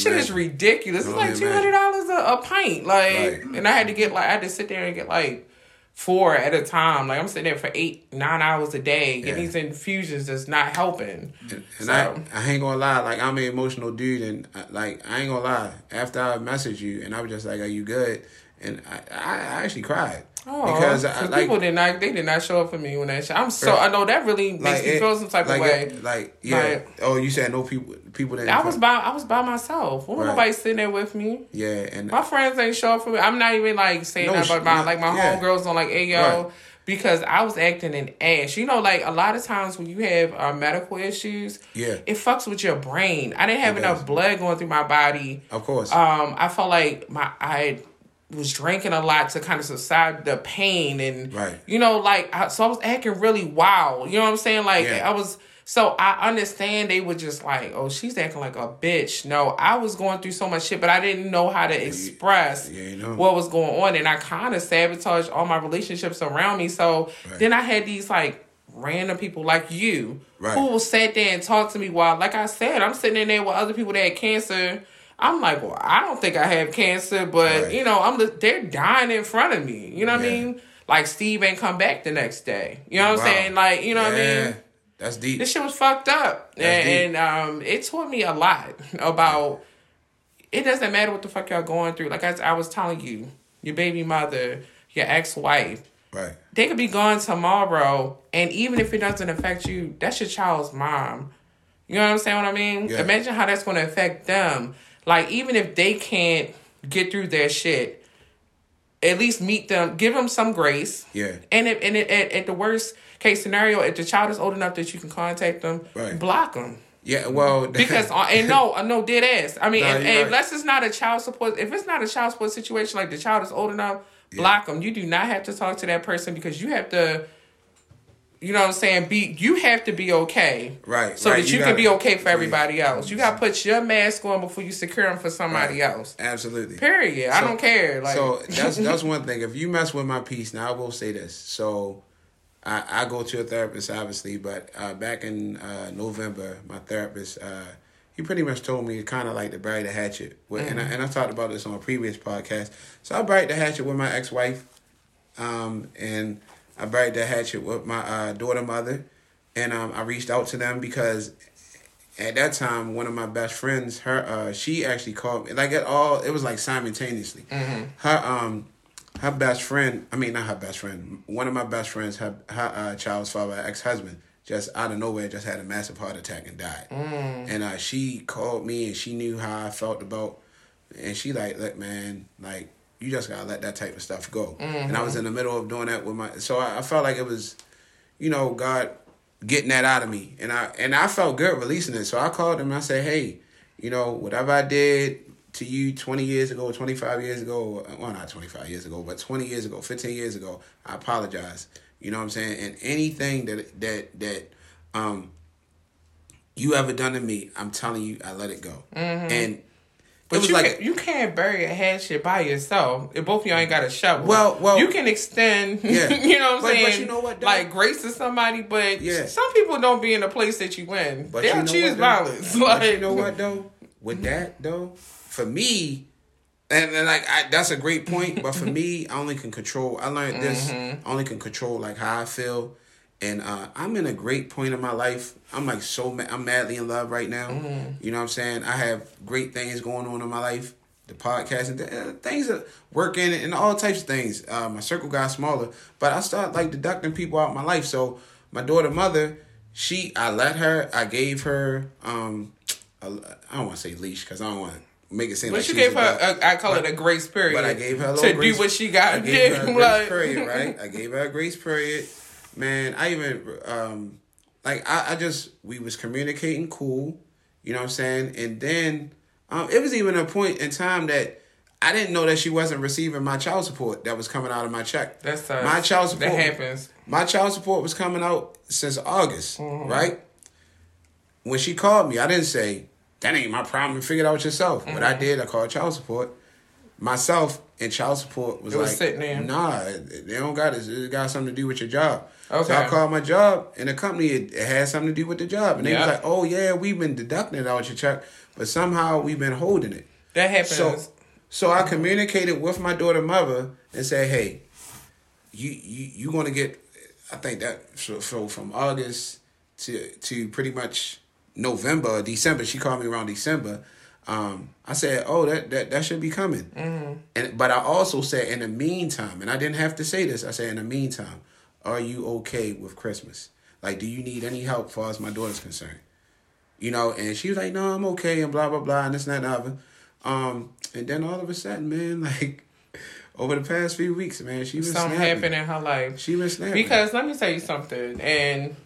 Shit is ridiculous. It's like $200 a pint. Like, and I had to get, like, I had to sit there and get, like, 4 at a time. Like, I'm sitting there for 8-9 hours a day getting these infusions that's not helping. And so. I ain't gonna lie, like, I'm an emotional dude, and I ain't gonna lie, after I messaged you and I was just like, are you good? And I actually cried. Oh, because people did not show up for me when that shit. I'm so, I know that really makes me feel some type of way. You said no people didn't. I was by myself. Wasn't nobody sitting there with me. Yeah, and my friends ain't show up for me. I'm not even like saying my homegirls on like Ayo because I was acting an ass. You know, like a lot of times when you have medical issues, it fucks with your brain. I didn't have enough blood going through my body. Of course, I felt like I was drinking a lot to kind of subside the pain and, you know, like, so I was acting really wild. You know what I'm saying? Like, so I understand they were just like, oh, she's acting like a bitch. No, I was going through so much shit, but I didn't know how to express what was going on. And I kind of sabotaged all my relationships around me. So then I had these, like, random people like you who sat there and talked to me while, like I said, I'm sitting in there with other people that had cancer. I'm like, well, I don't think I have cancer, but, you know, they're dying in front of me. You know what I mean? Like, Steve ain't come back the next day. You know what I'm saying? Like, you know what I mean? That's deep. This shit was fucked up. And it taught me a lot about, it doesn't matter what the fuck y'all going through. Like, I was telling you, your baby mother, your ex-wife, they could be gone tomorrow, and even if it doesn't affect you, that's your child's mom. You know what I'm saying? What I mean? Yeah. Imagine how that's going to affect them. Like, even if they can't get through their shit, at least meet them, give them some grace. Yeah. And at the worst case scenario, if the child is old enough that you can contact them, block them. Yeah, well... Because, no dead ass. I mean, unless it's not a child support... If it's not a child support situation, like, the child is old enough, block them. You do not have to talk to that person because you have to... You know what I'm saying? You have to be okay. Right. So that you can be okay for everybody else. You got to put your mask on before you secure them for somebody else. Absolutely. Period. So, I don't care. Like, so that's one thing. If you mess with my peace, now I will say this. So I go to a therapist, obviously, but back in November, my therapist, he pretty much told me kind of like to bury the hatchet. With, and I talked about this on a previous podcast. So I buried the hatchet with my ex-wife and... I buried the hatchet with my daughter mother, and I reached out to them because at that time, one of my best friends, she actually called me. Like, it was like simultaneously. Mm-hmm. Her best friend, I mean, not her best friend, one of my best friends, her child's father, ex-husband, just out of nowhere, just had a massive heart attack and died. Mm. And she called me, and she knew how I felt and she like, look, man, like, you just gotta let that type of stuff go. Mm-hmm. And I was in the middle of doing that with my... So I felt like it was, you know, God getting that out of me. And I felt good releasing it. So I called him and I said, hey, you know, whatever I did to you 20 years ago, 25 years ago... Well, not 25 years ago, but 20 years ago, 15 years ago, I apologize. You know what I'm saying? And anything that you ever done to me, I'm telling you, I let it go. Mm-hmm. And... But you can't bury a hatchet by yourself if both of y'all ain't got a shovel. Well, you can extend, you know what I'm saying? But you know what, though? Like, grace to somebody, but some people don't be in the place that you in. But they'll choose violence. But you know what, though? With that, though, for me, and that's a great point, but for me, I only can control, like, how I feel. And I'm in a great point in my life. I'm like I'm madly in love right now. Mm-hmm. You know what I'm saying? I have great things going on in my life. The podcast and things are working and all types of things. My circle got smaller, but I started like deducting people out of my life. So my daughter mother, I gave her, I don't want to say leash because I don't want to make it seem like she's... But you gave her, I call it a grace period. But I gave her a little grace. To do what she got to do. I gave her a grace period, right? I gave her a grace period. Man, I even, we was communicating cool, you know what I'm saying? And then, it was even a point in time that I didn't know that she wasn't receiving my child support that was coming out of my check. That sucks. My child support. That happens. My child support was coming out since August, right? When she called me, I didn't say, that ain't my problem. Figure it out yourself. What I did, I called child support. Myself and child support was like, sitting there. Nah, they don't got it. It got something to do with your job. Okay. So I called my job, and the company, it had something to do with the job. And they was like, oh, yeah, we've been deducting it out your check, but somehow we've been holding it. That happens. So I communicated with my daughter mother and said, hey, you going to get, I think that, so from August to pretty much November, December. She called me around December. I said, oh, that should be coming. Mm-hmm. But I also said, in the meantime, and I didn't have to say this, I said, in the meantime, are you okay with Christmas? Like, do you need any help as far as my daughter's concerned? You know, and she was like, no, I'm okay, and blah, blah, blah, and this, and that, and the other. And then all of a sudden, man, like, over the past few weeks, man, she was snapping. Something happened in her life. She was snapping. Because let me tell you something, and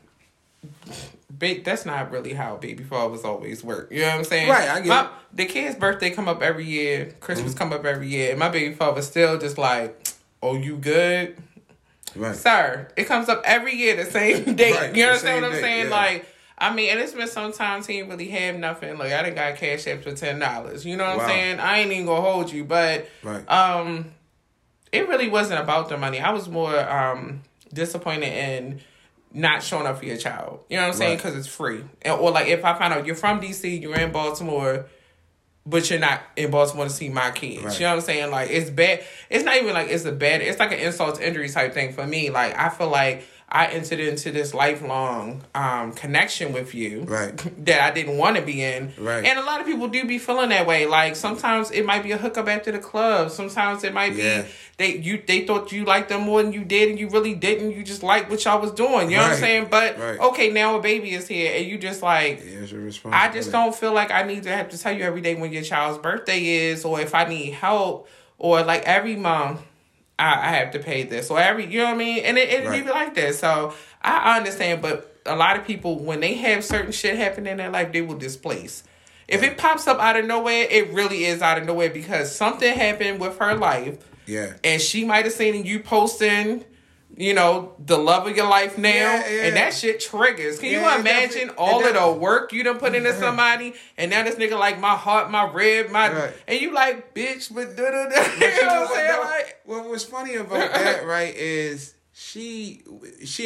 that's not really how baby fathers always work. You know what I'm saying? Right, I get it. The kid's birthday come up every year. Christmas come up every year. And my baby father's still just like, oh, you good? Right. Sir, it comes up every year the same day. Right, you understand what I'm saying? Yeah. Like, I mean, and it's been sometimes he ain't really have nothing. Like, I done got cash apps for $10. You know what I'm saying? I ain't even gonna hold you, but it really wasn't about the money. I was more disappointed in not showing up for your child. You know what I'm saying? Because it's free. Or like, if I find out you're from D.C., you're in Baltimore, but you're not in Baltimore to see my kids. Right. You know what I'm saying? Like, it's bad. It's not even like it's a bad. It's like an insult to injury type thing for me. Like, I feel like I entered into this lifelong connection with you that I didn't want to be in. Right. And a lot of people do be feeling that way. Like, sometimes it might be a hookup after the club. Sometimes it might be they thought you liked them more than you did, and you really didn't. You just liked what y'all was doing. You know what I'm saying? But, okay, now a baby is here, and you just like, here's your responsibility. I just don't feel like I need to have to tell you every day when your child's birthday is, or if I need help, or like every mom, I have to pay this. So every, you know what I mean? And it be like that. So I understand, but a lot of people, when they have certain shit happen in their life, they will displace. If it pops up out of nowhere, it really is out of nowhere, because something happened with her life. Yeah. And she might have seen you posting, you know, the love of your life now. Yeah, yeah. And that shit triggers. Can you imagine all of the work you done put into somebody, and now this nigga like, my heart, my rib, my... And you like, bitch, but da-da-da. You know what I'm saying? Like, what was funny about that, right, is she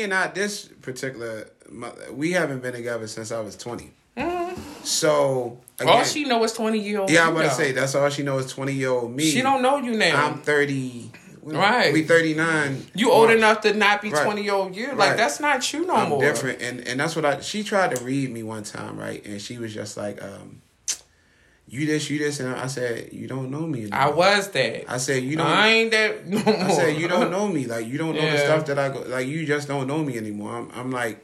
and I, this particular mother, we haven't been together since I was 20. Mm-hmm. So... Again, all she know is 20-year-old. Yeah, I'm about to say, that's all she knows is 20-year-old me. She don't know you now. I'm 30... Right. We 39. You old enough to not be 20-year-old you. Like, that's not you no more. I'm different. And that's what she tried to read me one time, right? And she was just like, you this. And I said, you don't know me anymore. I was that. I said, you don't. I ain't that no more. I said, you don't know me. Like, you don't know the stuff that I go. Like, you just don't know me anymore. I'm like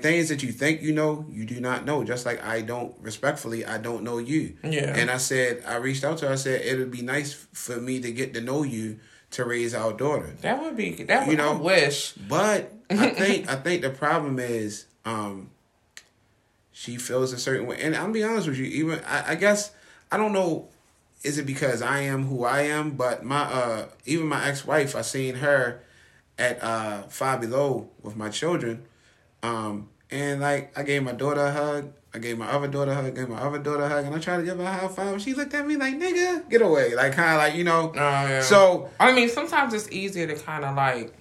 things that you think you know, you do not know. Just like I don't know you. Yeah. And I said, I reached out to her. I said, it would be nice for me to get to know you, to raise our daughter. That would be, I wish. But I think the problem is she feels a certain way. And I'll be honest with you, even I guess, I don't know, is it because I am who I am, but my even my ex-wife, I seen her at Five Below with my children. And like, I gave my daughter a hug. I gave my other daughter a hug, and I tried to give her a high five. She looked at me like, nigga, get away. Like, kind of like, you know. Yeah. So, I mean, sometimes it's easier to kind of like,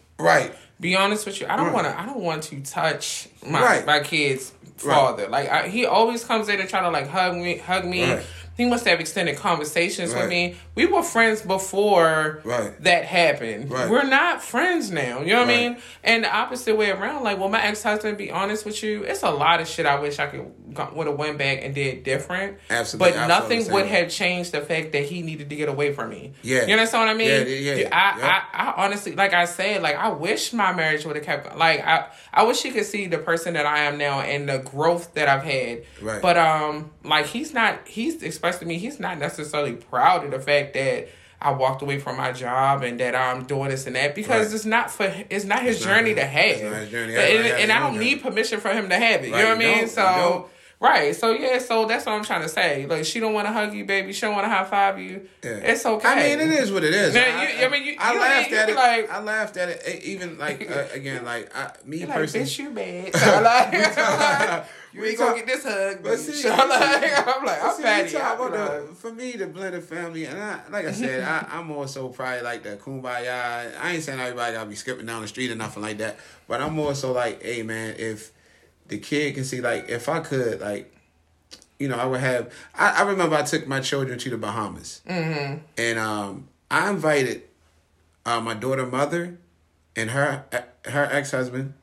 be honest with you. I don't want to touch my kid's father. Like, he always comes in and try to like hug me. Right. He must have extended conversations with me. We were friends before that happened. Right. We're not friends now. You know what I mean? And the opposite way around. Like, will my ex-husband be honest with you? It's a lot of shit I wish I would have went back and did different. Absolutely. But nothing would have changed the fact that he needed to get away from me. Yeah. You understand what I mean? Yeah. Dude, I honestly, like I said, like, I wish my marriage would have kept, like, I wish he could see the person that I am now and the growth that I've had. Right. But, like, he's not necessarily proud of the fact that I walked away from my job and that I'm doing this and that, because it's not his journey to have. And I don't need permission for him to have it. You know what I mean? So Right. So, yeah, so that's what I'm trying to say. Like, she don't want to hug you, baby. She don't want to high-five you. Yeah. It's okay. I mean, it is what it is. I laughed at it. Even, like, again, like, me personally. Like, bitch, you bad. You ain't going to get this hug, but see, I'm fatty. For me, the blended family, and I, like I said, I'm also probably like the kumbaya. I ain't saying everybody got to be skipping down the street or nothing like that, but I'm more so like, hey, man, if the kid can see, like, if I could, like, you know, I would have... I remember I took my children to the Bahamas. Mm-hmm. And I invited my daughter's mother and her ex-husband.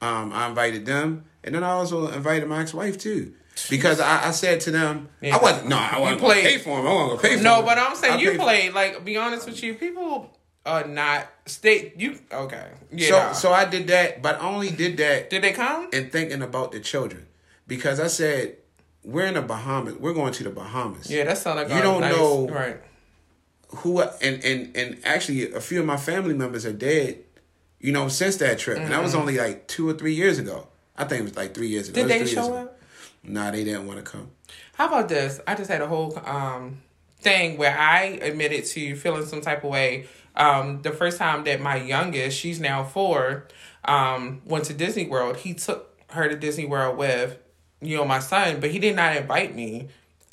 I invited them. And then I also invited my ex-wife, too. Because I said to them... Yeah. I wasn't going to pay for them. I wasn't going to pay for them. No, but I'm saying you played. Like, be honest with you, people... Okay. Yeah. So I did that, but only did that. Did they come? And thinking about the children, because I said we're in the Bahamas. We're going to the Bahamas. Yeah, that sounds like you don't nice. Know right. Who and actually a few of my family members are dead. You know, since that trip, mm-hmm. and that was only like 2 or 3 years ago. I think it was like 3 years ago. Did they show up? Nah, they didn't want to come. How about this? I just had a whole thing where I admitted to feeling some type of way. The first time that my youngest, she's now 4, went to Disney World, he took her to Disney World with, you know, my son, but he did not invite me.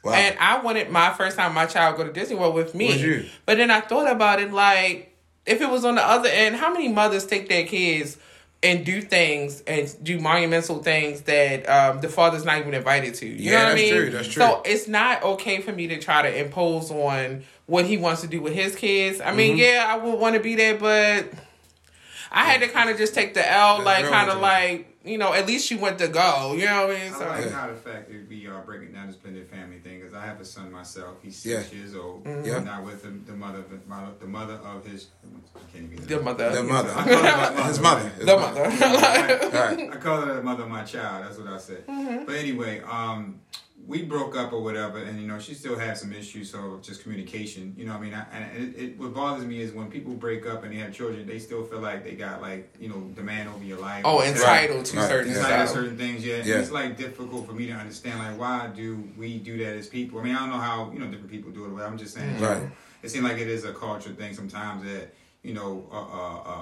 Wow. And I wanted my first time my child go to Disney World with me. But then I thought about it, like, if it was on the other end, how many mothers take their kids and do things and do monumental things that the father's not even invited to? You know what I mean? True, that's true. So it's not okay for me to try to impose on what he wants to do with his kids. I mean, mm-hmm. yeah, I would want to be there, but I had to kind of just take the L, that's like, kind of like, you know, at least she went to go. You know what I mean? So, I like how the fact that we are breaking down this blended family thing, because I have a son myself. He's 6 years old. Mm-hmm. Yeah. I'm not with him, the mother of his mother. I call her the mother of my child. That's what I said. Mm-hmm. But anyway, we broke up or whatever, and, you know, she still had some issues, so just communication, you know what I mean? What bothers me is when people break up and they have children, they still feel like they got, like, you know, demand over your life. Oh, entitled to certain things, yeah. Yeah. It's, like, difficult for me to understand, like, why do we do that as people? I mean, I don't know how, you know, different people do it, but I'm just saying, right. You know, it seems like it is a culture thing sometimes that, you know,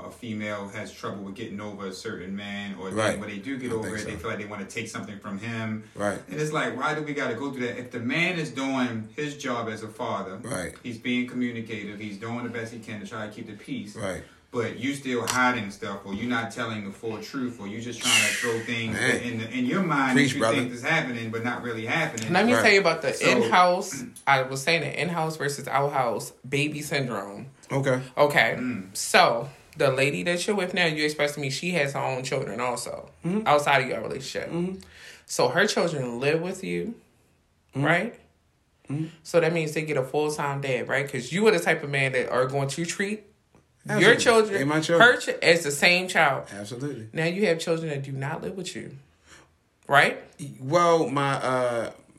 a female has trouble with getting over a certain man, or right. when they do get over it, they feel like they want to take something from him. Right. And it's like, why do we got to go through that? If the man is doing his job as a father, right. he's being communicative, he's doing the best he can to try to keep the peace, right. but you still hiding stuff, or you're not telling the full truth, or you just trying to throw things in your mind that you think is happening, but not really happening. Let me tell you about the in-house, I was saying the in-house versus out-house baby syndrome. Okay. Mm. So, the lady that you're with now, you expressed to me she has her own children also, mm-hmm. outside of your relationship. Mm-hmm. So, her children live with you, mm-hmm. right? Mm-hmm. So, that means they get a full-time dad, right? Because you are the type of man that are going to treat Absolutely. Your children, and my children. Her as the same child. Absolutely. Now, you have children that do not live with you, right? Well,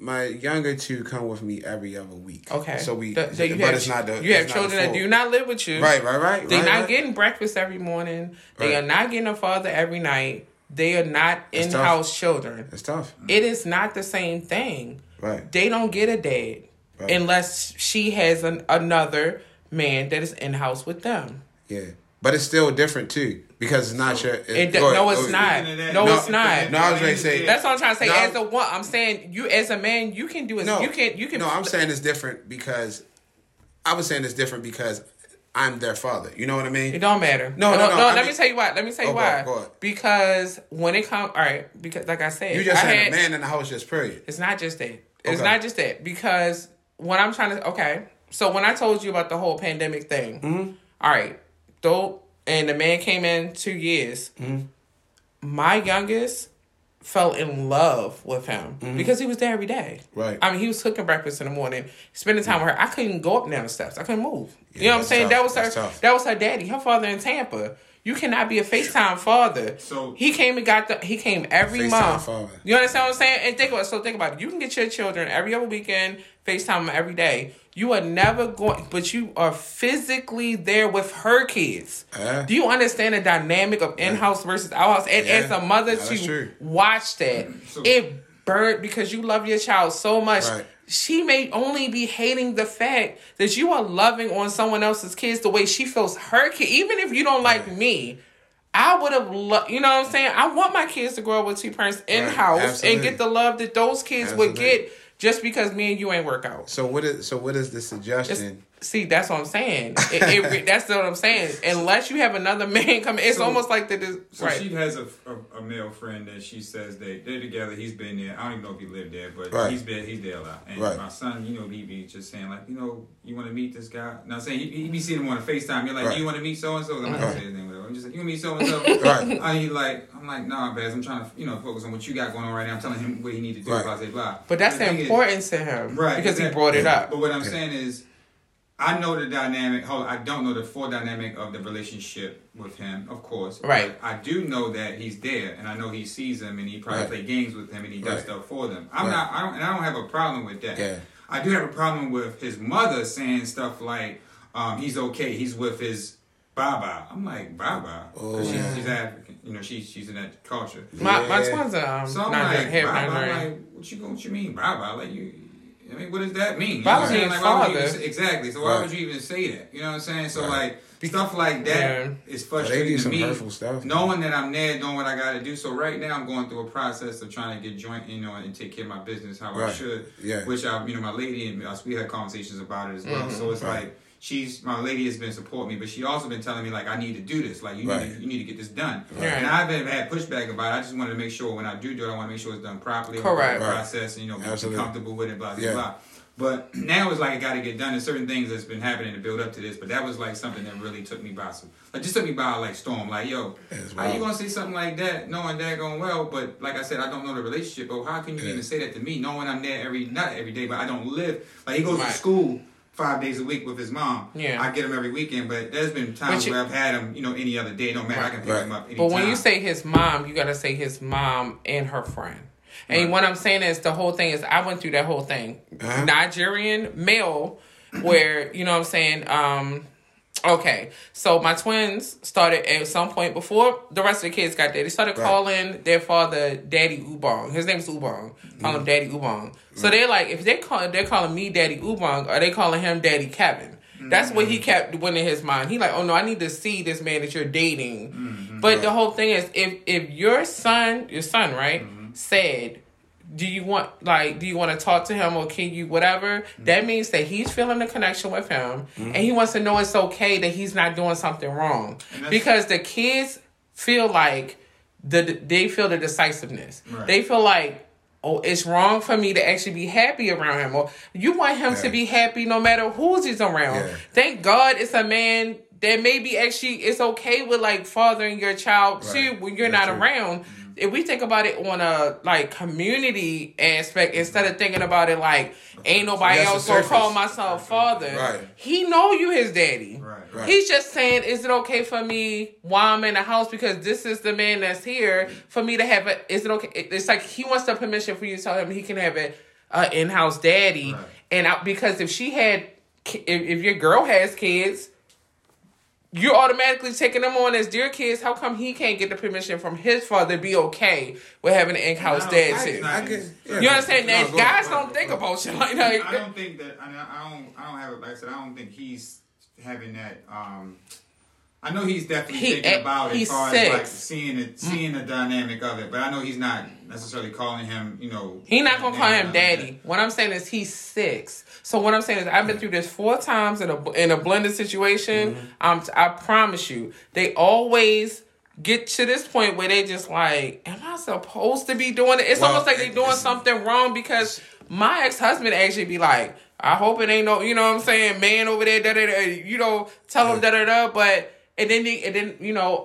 my younger two come with me every other week. Okay. So you have children that do not live with you. Right. They're not getting breakfast every morning. They are not getting a father every night. They are not in-house children. It's tough. It is not the same thing. Right. They don't get a dad unless she has another man that is in-house with them. Yeah. But it's still different, too, because it's not No, it's not. No, I was going to say... That's what I'm trying to say. No, as a woman, I'm saying you as a man, you can do it. No, you can. No, I'm saying it's different because... I was saying it's different because I'm their father. You know what I mean? It don't matter. No. Let me tell you why. Go on. Because when it comes... All right. Because, like I said... You just had a man in the house just period. It's not just that. Because when I'm trying to... Okay. So when I told you about the whole pandemic thing... Mm-hmm. All right. And the man came in 2 years. Mm-hmm. My youngest fell in love with him mm-hmm. because he was there every day. Right. I mean, he was cooking breakfast in the morning, spending time with her. I couldn't go up and down the steps. I couldn't move. Yeah, you know what I'm saying? That was her daddy, her father in Tampa. You cannot be a FaceTime father. So he came every month. Father. You understand what I'm saying? And think about it. You can get your children every other weekend, FaceTime them every day. You are never going, but you are physically there with her kids. Do you understand the dynamic of in-house versus out-house? And as a mother, to watch that, so, it burnt because you love your child so much. Right. She may only be hating the fact that you are loving on someone else's kids the way she feels her kid. Even if you don't like me, I would have you know what I'm saying? I want my kids to grow up with two parents in-house and get the love that those kids would get just because me and you ain't work out. So what is the suggestion? See, that's what I'm saying. That's what I'm saying. Unless you have another man coming, it's almost like that. She has a male friend that she says they're together. He's been there. I don't even know if he lived there, but he's there a lot. And my son, you know, he be just saying like, you know, you want to meet this guy? Not saying he be seeing him on a FaceTime. You're like, you want to meet so and so? I'm not gonna say his name. Whatever. I'm just like, you want to meet so and so? Right. I'm like, nah, Baz. I'm trying to focus on what you got going on right now. I'm telling him what he need to do. Blah blah blah. But that's the importance to him, right? Because he brought it up. But what I'm saying is, I know the dynamic. I don't know the full dynamic of the relationship with him, of course. Right. But I do know that he's there, and I know he sees him, and he probably play games with him, and he does stuff for them. I don't have a problem with that. Yeah. I do have a problem with his mother saying stuff like, "He's okay. He's with his Baba." I'm like, Baba? Oh, she's African. You know, she's in that culture. My twins are Nigerian. I'm like, what you mean, Baba? Like you. I mean, what does that mean? Exactly. So why would you even say that? You know what I'm saying? So stuff like that is frustrating to me. Stuff, knowing that I'm there, knowing what I got to do. So right now I'm going through a process of trying to get joint, you know, and take care of my business how I should. Yeah. Which my lady and us, we had conversations about it as well. Mm-hmm. So it's like my lady has been supporting me, but she also been telling me like I need to do this. Like you need to get this done. Right. And I've had pushback about it. I just wanted to make sure when I do it, I want to make sure it's done properly. Correct. Process and be comfortable with it. Blah blah blah. But now it's like it got to get done. There's certain things that's been happening to build up to this, but that was like something that really took me by storm. Like, yo, how you gonna say something like that, knowing that going well? But like I said, I don't know the relationship. But how can you even say that to me, knowing I'm there not every day, but I don't live like he goes to school 5 days a week with his mom. Yeah. I get him every weekend, but there's been times where I've had him, any other day. No matter, I can pick him up anytime. But when you say his mom, you got to say his mom and her friend. And what I'm saying is the whole thing is I went through that whole thing. Uh-huh. Nigerian male where, you know what I'm saying, so my twins started at some point before the rest of the kids got there. They started calling their father Daddy Ubong. His name's Ubong. Call him Daddy Ubong. Mm-hmm. So they're like, if they're calling me Daddy Ubong, are they calling him Daddy Kevin? Mm-hmm. That's what he kept winning his mind. He like, oh no, I need to see this man that you're dating. Mm-hmm. But the whole thing is, if your son, right, mm-hmm. said, do you want to talk to him or can you whatever? Mm-hmm. That means that he's feeling the connection with him mm-hmm. and he wants to know it's okay that he's not doing something wrong. Because the kids feel like they feel the decisiveness. Right. They feel like, oh, it's wrong for me to actually be happy around him. Or you want him to be happy no matter who he's around. Yeah. Thank God it's a man that maybe actually it's okay with like fathering your child too when you're not around. If we think about it on a like community aspect, instead of thinking about it like ain't nobody else gonna call my son father. Right. He know you his daddy. Right. Right. He's just saying, is it okay for me while I'm in the house because this is the man that's here for me to have a? Is it okay? It's like he wants the permission for you to tell him he can have an in-house daddy. Right. And because if she had, if your girl has kids, you're automatically taking them on as dear kids. How come he can't get the permission from his father to be okay with having an in-house dad too? You understand that guys don't think about shit like that. I don't think that. I don't have it. Like I said, I don't think he's having that. I know he's definitely thinking about it as far as like seeing the dynamic of it, but I know he's not necessarily calling him, he's not gonna call him daddy. Like what I'm saying is he's 6. So what I'm saying is I've been through this 4 times in a blended situation. Mm-hmm. I promise you, they always get to this point where they just like, am I supposed to be doing it? It's almost like they're doing something wrong because my ex-husband actually be like, I hope it ain't no, you know what I'm saying, man over there, da da da, tell him da da da, but. And then,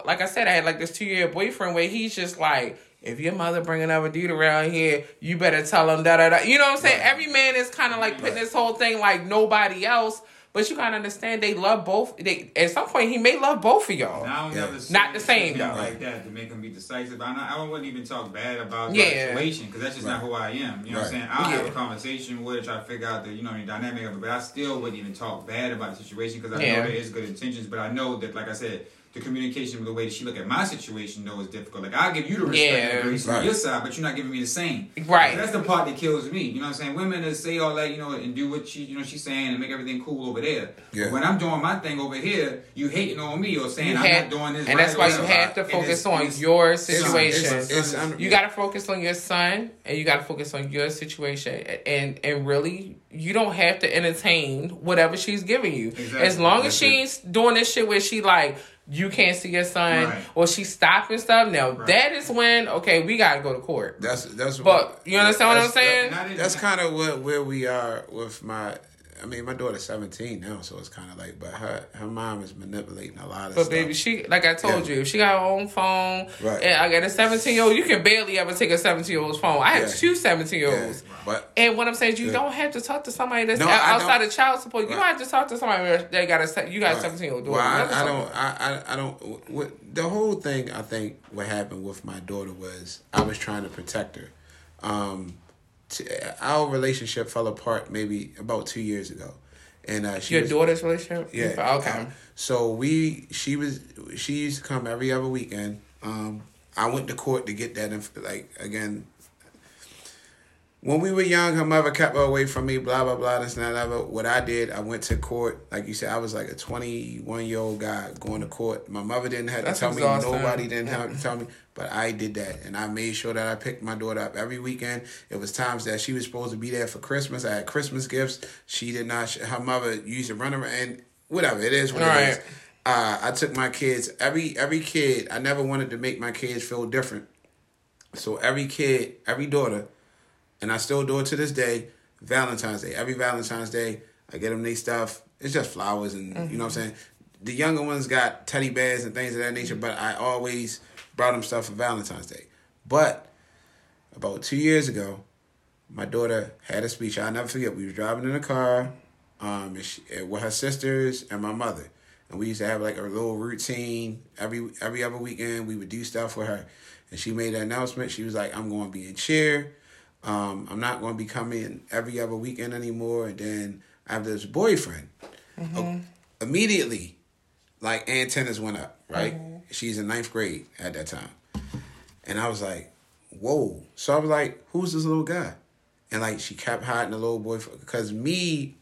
like I said, I had like this 2-year boyfriend where he's just like, if your mother bring another dude around here, you better tell him da da da. You know what I'm saying? Right. Every man is kind of like putting this whole thing like nobody else. But you gotta understand they love both. At some point, he may love both of y'all. Not the same though. Like that to make him be decisive. I wouldn't even talk bad about the situation because that's just not who I am. You know what I'm saying? I'll have a conversation with it, try to figure out the dynamic of it. But I still wouldn't even talk bad about the situation because I know there is good intentions. But I know that, like I said, the communication with the way that she look at my situation, though, is difficult. Like, I'll give you the respect and grace on your side, but you're not giving me the same. Right. So that's the part that kills me. You know what I'm saying? Women that say all that, you know, and do what she, you know, she's saying and make everything cool over there. Yeah. When I'm doing my thing over here, you hating on me or saying I'm not doing this. And that's why you have to focus on your situation. You got to focus on your son, and you got to focus on your situation. And really, you don't have to entertain whatever she's giving you. Exactly. As long as she's doing this shit where she like, you can't see your son, or she stopping stuff. Now that is when we gotta go to court. But you understand what I'm saying? That's kind of where we are with my. I mean, my daughter's 17 now, so it's kind of like, but her mom is manipulating a lot of stuff. But baby, she, like I told you, if she got her own phone, and I got a 17-year-old, you can barely ever take a 17-year-old's phone. I have two 17-year-olds. Yeah. And what I'm saying is you don't have to talk to somebody that's outside of child support. You don't have to talk to somebody that you got a 17-year-old daughter. Well, the whole thing, I think, what happened with my daughter was I was trying to protect her. Our relationship fell apart maybe about 2 years ago, and daughter's relationship. Yeah. Okay. So she used to come every other weekend. I went to court to get that. Again, when we were young, her mother kept her away from me. Blah blah blah. That's not ever what I did. I went to court. Like you said, I was like a 21-year-old guy going to court. My mother didn't have to tell me. Nobody didn't have to tell me. But I did that, and I made sure that I picked my daughter up every weekend. It was times that she was supposed to be there for Christmas. I had Christmas gifts. She did not. Her mother used to run around, and whatever it is, what it is. I took my kids. Every kid. I never wanted to make my kids feel different. So every kid, every daughter, and I still do it to this day. Valentine's Day. Every Valentine's Day, I get them these stuff. It's just flowers, and you know what I'm saying. The younger ones got teddy bears and things of that nature, but I always brought him stuff for Valentine's Day. But about 2 years ago, my daughter had a speech. I'll never forget. We were driving in a car with her sisters and my mother. And we used to have like a little routine. Every other weekend, we would do stuff with her. And she made an announcement. She was like, I'm going to be in cheer. I'm not going to be coming every other weekend anymore. And then I have this boyfriend. Mm-hmm. Immediately, like, antennas went up, right? Mm-hmm. She's in 9th grade at that time. And I was like, whoa. So I was like, who's this little guy? And like, she kept hiding the little boy. Because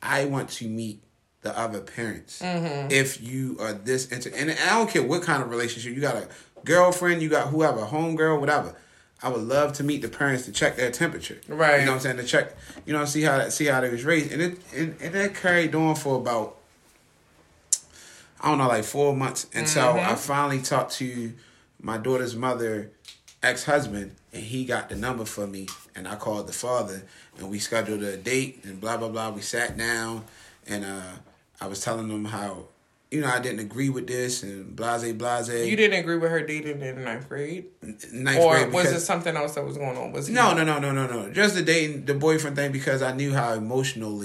I want to meet the other parents. Mm-hmm. If you are this and I don't care what kind of relationship. You got a girlfriend, you got whoever, homegirl, whatever. I would love to meet the parents to check their temperature. Right. You know what I'm saying? To check, you know, see how they was raised. And it carried on for about, I don't know, like 4 months until I finally talked to my daughter's mother, ex-husband, and he got the number for me, and I called the father, and we scheduled a date, and blah, blah, blah. We sat down, and I was telling him how, you know, I didn't agree with this, and blase, blase. You didn't agree with her dating in 9th grade? 9th grade. Or was it something else that was going on? No. Just the dating, the boyfriend thing, because I knew how emotional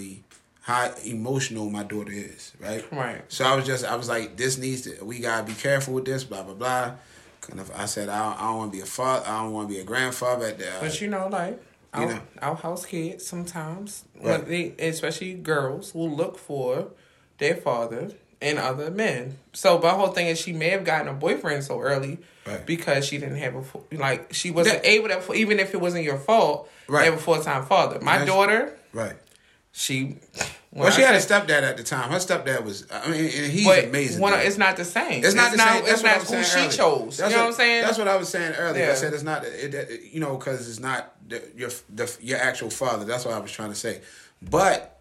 my daughter is, right? Right. So I was like, this needs to, we got to be careful with this, blah, blah, blah. Kind of, I said, I don't want to be a father, I don't want to be a grandfather. But you know, like, our house kids sometimes, especially girls, will look for their father and other men. So the whole thing is she may have gotten a boyfriend so early because she didn't have a, like, she wasn't able to, even if it wasn't your fault, have a full-time father. My daughter. She had a stepdad at the time. Her stepdad was, I mean, and he's amazing. It's not the same. It's not the same. That's not who she chose. You know what I'm saying? That's what I was saying earlier. Yeah. I said it's not, you know, because it's not your actual father. That's what I was trying to say. But,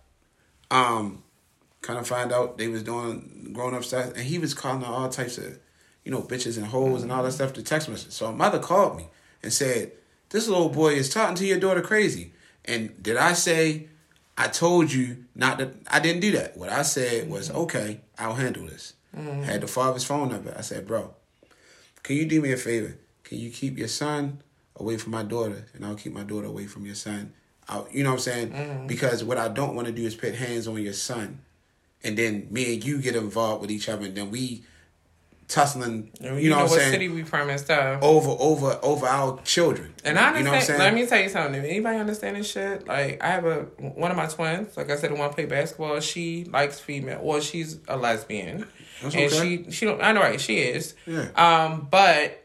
kind of find out they was doing grown up stuff, and he was calling her all types of, you know, bitches and hoes and all that stuff to text message. So my mother called me and said, "This little boy is talking to your daughter crazy." And did I say? I told you not that I didn't do that. What I said was, okay, I'll handle this. Mm-hmm. I had the father's phone number. I said, bro, can you do me a favor? Can you keep your son away from my daughter? And I'll keep my daughter away from your son. You know what I'm saying? Mm-hmm. Because what I don't want to do is put hands on your son. And then me and you get involved with each other. And then we tussling, you know what I'm saying? City we from and stuff. Over our children. And I understand, let me tell you something. If anybody understand this shit, like, I have one of my twins, like I said, the one play basketball, she likes female, well, she's a lesbian. That's and okay. she don't, I know, right, she is. Yeah. But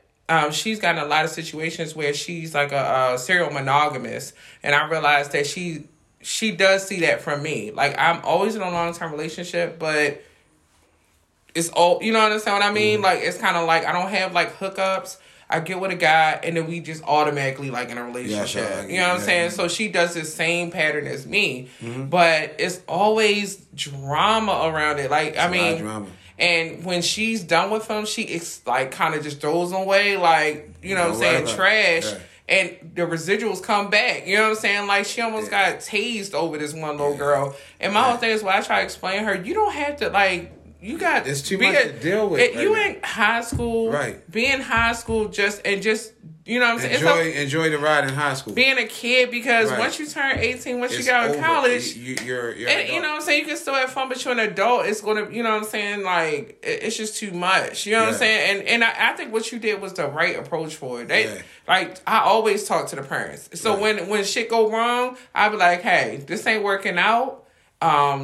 she's gotten a lot of situations where she's like a serial monogamous, and I realized that she does see that from me. Like, I'm always in a long-term relationship, but it's all, you know what I'm saying, what I mean? Mm-hmm. Like, it's kind of like, I don't have, like, hookups. I get with a guy, and then we just automatically, like, in a relationship. Yeah, you know what I'm saying? So she does the same pattern as me, mm-hmm. but it's always drama around it. Like, I mean, drama. And when she's done with him, she like, kind of just throws him away, like, you know what I'm saying, trash. Yeah. And the residuals come back. You know what I'm saying? Like, she almost got tased over this one little girl. And my whole thing is, when I try to explain her, you don't have to, like, you got... It's too much to deal with. You in high school. Right. Being high school just... You know what I'm saying? Enjoy the ride in high school. Being a kid, because once you turn 18, once you go to college, you know what I'm saying? You can still have fun, but you're an adult. It's going to, you know what I'm saying? Like, it's just too much. You know what I'm saying? And I think what you did was the right approach for it. Like, I always talk to the parents. So when shit go wrong, I be like, hey, this ain't working out.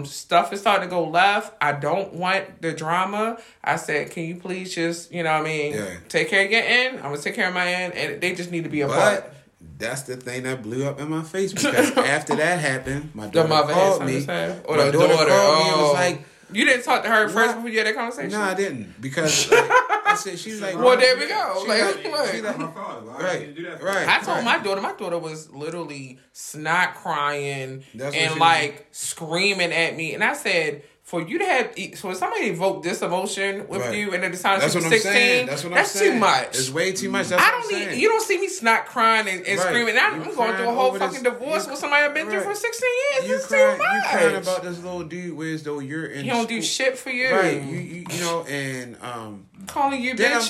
Stuff is starting to go left. I don't want the drama. I said, can you please just, you know what I mean, take care of your end. I'm going to take care of my end. And they just need to be a part. That's the thing that blew up in my face. Because after that happened, my daughter called me. My daughter called me and was like... You didn't talk to her first before you had that conversation? No, I didn't. Because... I said, she's like, well, there we go. She's like, my father. Right. I told my daughter was literally snot crying and like screaming at me. And I said, for you to have, so if somebody evoked this emotion with you and at the time she was 16, that's too much. It's way too much. That's you don't see me snot crying and screaming. I'm going through a whole fucking divorce with somebody I've been through for 16 years. It's too much. You crying about this little dude, whereas though you're in, he don't do shit for you. Right. You know, and calling you bitches.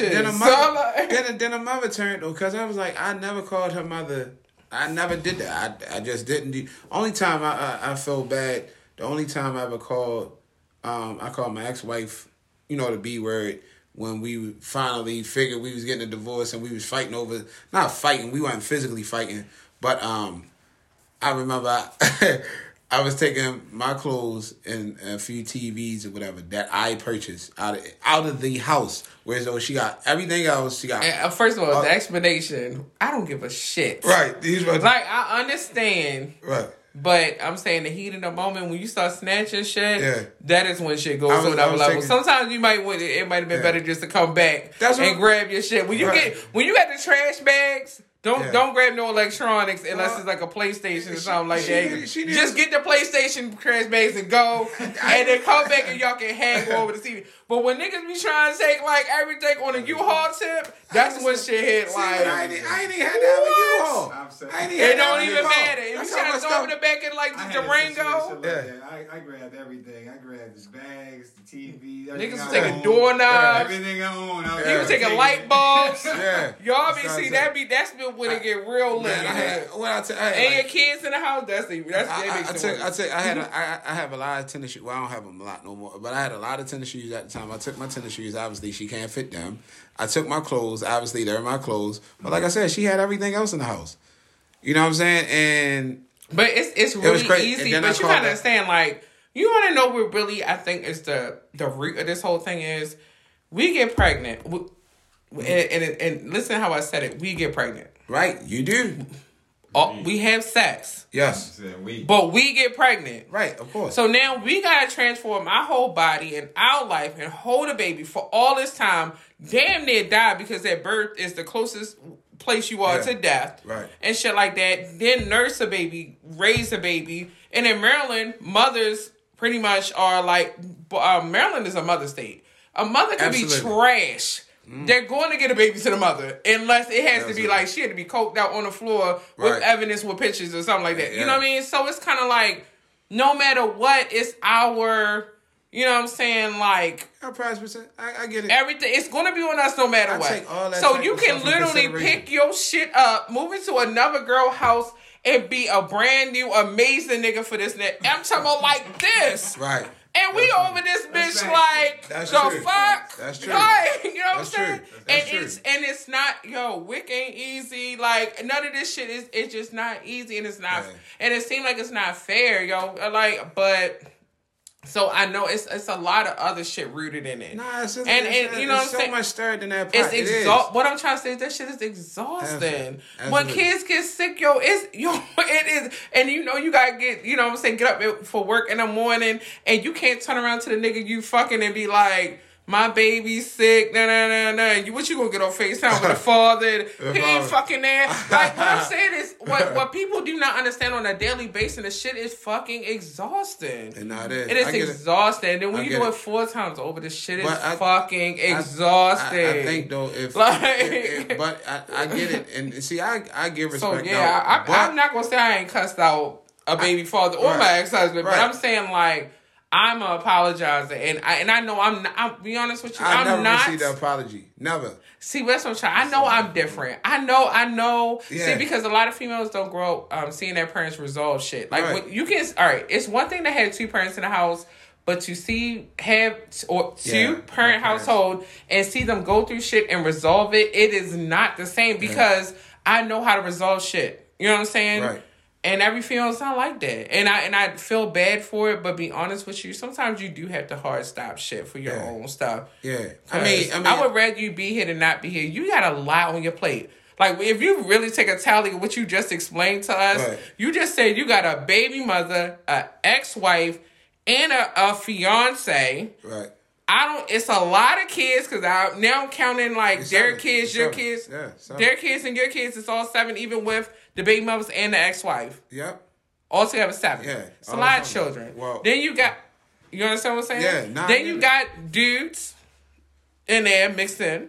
Then her mother turned though, because I was like, I never called her mother. I never did that. I just didn't do. Only time I felt bad. The only time I ever called. I called my ex-wife, you know, the B word, when we finally figured we was getting a divorce and we was fighting over, not fighting, we weren't physically fighting, but I remember I was taking my clothes and a few TVs or whatever that I purchased out of the house. Whereas though she got everything else, she got... And first of all, the explanation, I don't give a shit. Right. Like, I understand. Right. But I'm saying the heat of the moment when you start snatching shit, that is when shit goes to another level. Sometimes you might want it might have been better just to come back and grab your shit. When you get when you got the trash bags, don't grab no electronics unless it's like a PlayStation or something like that. Just get the PlayStation trash bags and go, and then come back and y'all can hang over the TV. But when niggas be trying to take like everything on a U-Haul tip, that's when shit hit like... I ain't even had to have a U-Haul. It don't even matter. If you try to throw over the back and like the Durango... I grabbed everything. I grabbed the bags, the TV... Niggas was taking doorknobs. Everything I own. Niggas was taking light bulbs. Y'all be see that's when it get real lit. And your kids in the house, that's the... I have a lot of tennis shoes. Well, I don't have them a lot no more, but I had a lot of tennis shoes at the time. I took my tennis shoes. Obviously, she can't fit them. I took my clothes. Obviously, they're my clothes. But like I said, she had everything else in the house. You know what I'm saying? But it's really easy. But you got to understand, like, you want to know what really I think is the root of this whole thing is we get pregnant. And listen how I said it. We get pregnant. Right. You do. Oh, we have sex. Yes. But we get pregnant. Right, of course. So now we got to transform our whole body and our life and hold a baby for all this time. Damn near die because that birth is the closest place you are to death. Right. And shit like that. Then nurse a baby, raise a baby. And in Maryland, mothers pretty much are like, Maryland is a mother state. A mother can be trash. Mm. They're going to get a baby to the mother unless it has to be like she had to be coked out on the floor with evidence with pictures or something like that. You know what I mean? So it's kind of like no matter what, it's our, you know what I'm saying, like... I get it. Everything, it's going to be on us no matter what. So you can literally pick your shit up, move into another girl house and be a brand new amazing nigga for this nigga. I'm talking about like this. Right. And And we over this bitch like, the fuck? That's true. Like, you know what I'm saying? It's not, yo, Wick ain't easy. Like, none of this shit is, it's just not easy. And it's not, and it seemed like it's not fair, yo. Like, but... So I know it's a lot of other shit rooted in it. Nah, it's just and you know what I'm saying? So much stirred in that pot. It's exhausting. What I'm trying to say is that shit is exhausting. Absolutely. When kids get sick, yo, it is, and you know you gotta get, you know what I'm saying, get up for work in the morning, and you can't turn around to the nigga you fucking and be like, my baby's sick, nah. What you gonna get on FaceTime with a father? He ain't fucking there. Like, what I'm saying is, what people do not understand on a daily basis, the shit is fucking exhausting. And now it is exhausting. And then when you do it 4 times over, the shit is fucking exhausting. I think though, I get it, and see, I give respect. So yeah, I'm not gonna say I ain't cussed out a baby father or my ex-husband, but I'm saying like, I'm a apologizer, and I know I'm not, I'll be honest with you, I'm not. I never received an apology. Never. See, that's what I'm trying. I know I'm different. I know. Yeah. See, because a lot of females don't grow up seeing their parents resolve shit. Like, it's one thing to have 2 parents in the house, but to see, two-parent household and see them go through shit and resolve it, it is not the same because I know how to resolve shit. You know what I'm saying? Right. And every female's not like that. And I feel bad for it, but be honest with you, sometimes you do have to hard stop shit for your own stuff. Yeah. I mean, I would rather you be here than not be here. You got a lot on your plate. Like, if you really take a tally of what you just explained to us, you just said you got a baby mother, an ex-wife, and a fiance. Right. It's a lot of kids, because I'm counting like their kids and your kids. It's all 7, even with the baby mothers and the ex-wife. Yep. Altogether 7. Yeah. It's a lot of children. Well, then you got, you understand what I'm saying? Yeah. Then you got dudes in there mixed in.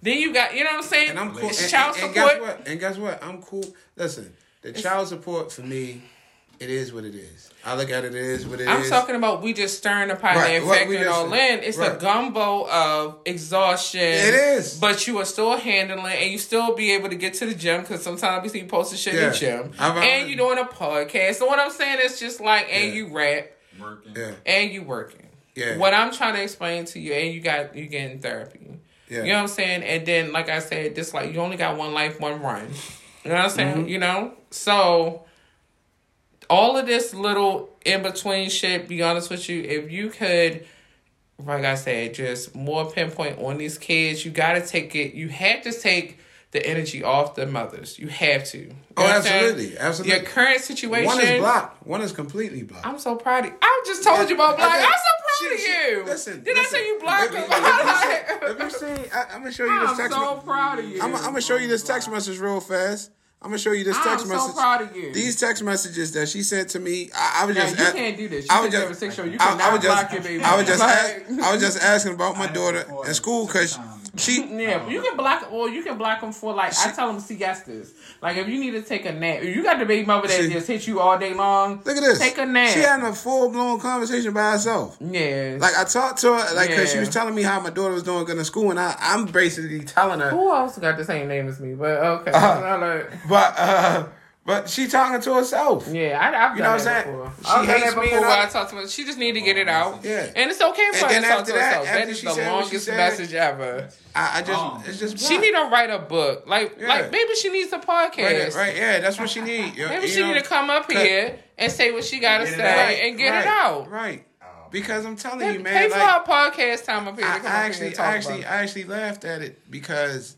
Then you got, you know what I'm saying? And I'm cool. Child support. And guess what? I'm cool. Listen, child support for me, it is what it is. I look at it is what it is. I'm talking about we just stirring the pot and factoring all in. It's a gumbo of exhaustion. It is. But you are still handling it, and you still be able to get to the gym, because sometimes we see you posting shit in the gym. And you're doing a podcast. So what I'm saying is just like, and you rap. Working. Yeah. And you working. Yeah. What I'm trying to explain to you, and you getting therapy. Yeah. You know what I'm saying? And then, like I said, just like, you only got one life, one run. You know what I'm saying? Mm-hmm. You know? So... all of this little in-between shit, be honest with you, if you could, like I said, just more pinpoint on these kids, you got to take it. You have to take the energy off the mothers. You have to. Oh, absolutely. Absolutely. Your current situation. One is blocked. One is completely blocked. I'm so proud of you. I just told you about blocked. Okay. I'm so proud of you. Listen. Did I say you blocked him? I'm going to show you this text message. I'm so proud of you. I'm going to show you this text message real fast. I'm going to show you this text message. I'm so proud of you. These text messages that she sent to me, I was just... you can't do this. You can't have a sex show. You cannot block your baby. I was just asking about my daughter in school, because she... yeah, you can block... well, you can block them for, like... I tell them, see, that's this. Like, if you need to take a nap... if you got the baby mother that just hit you all day long... look at this. Take a nap. She had a full-blown conversation by herself. Yeah. Like, I talked to her, like, because she was telling me how my daughter was doing good in school, and I'm basically telling her... who else got the same name as me? But, okay. But she talking to herself. Yeah, I've done that before. She hates me when I talk to her. She just need to get it out. Yeah. And it's okay for her to talk to herself. That is the longest message ever. It's just blocked. She need to write a book. Like maybe she needs a podcast. Right, yeah, that's what she need. Maybe she need to come up here and say what she got to say and get it out. Right. Because I'm telling you, man. Pay for our podcast time up here. I actually laughed at it, because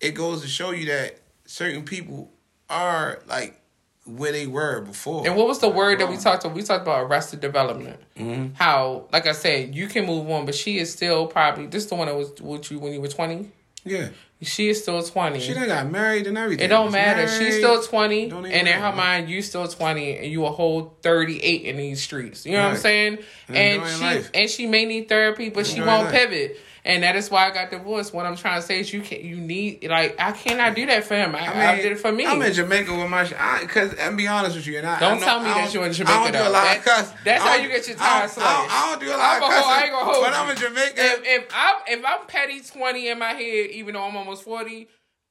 it goes to show you that certain people are like where they were before. And what was the word that we talked about? We talked about arrested development. Mm-hmm. How, like I said, you can move on, but she is still probably this is the one that was with you when you were 20. Yeah, she is still 20. She done got married and everything. It don't matter. Married, she's still 20, and in her mind, you still 20, and you a whole 38 in these streets. You know what I'm saying? And she may need therapy, but she won't pivot. And that is why I got divorced. What I'm trying to say is I cannot do that for him. I did it for me. I'm in Jamaica with my... because, I'm be honest with you. And don't tell me that you're in Jamaica, I don't do a lot of cussing. That's how you get your tires slashed. I don't do a lot of cussing. I ain't going to hold you. But I'm in Jamaica. If I'm petty 20 in my head, even though I'm almost 40...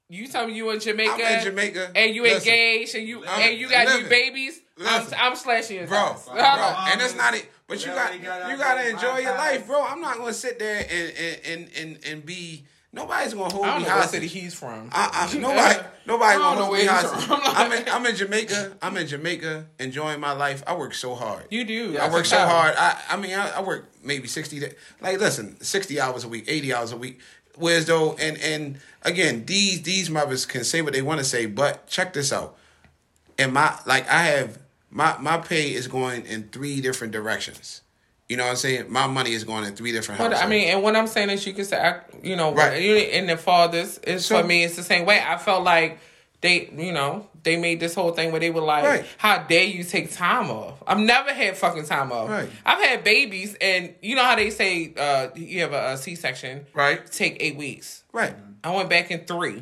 you tell me you in Jamaica. I'm in Jamaica. And you engaged and you got new babies. I'm slashing your ass. Bro. And that's not it. But you gotta enjoy your life, bro. I'm not gonna sit there and be. Nobody's gonna hold me hostage. I don't know what city he's from. Nobody gonna hold me hostage. I'm in Jamaica. I'm in Jamaica, enjoying my life. I work so hard. You do. That's I work so hard. I mean I work maybe 60 hours a week, 80 hours a week. Whereas though, and again, these mothers can say what they want to say, but check this out. And my pay is going in three different directions. You know what I'm saying? My money is going in three different houses. But I mean, and what I'm saying is you can say, you know, right. And the fathers, for me, it's the same way. I felt like they, you know, they made this whole thing where they were like, right. How dare you take time off? I've never had fucking time off. Right. I've had babies, and you know how they say you have a C-section. Right. Take 8 weeks. Right. I went back in 3.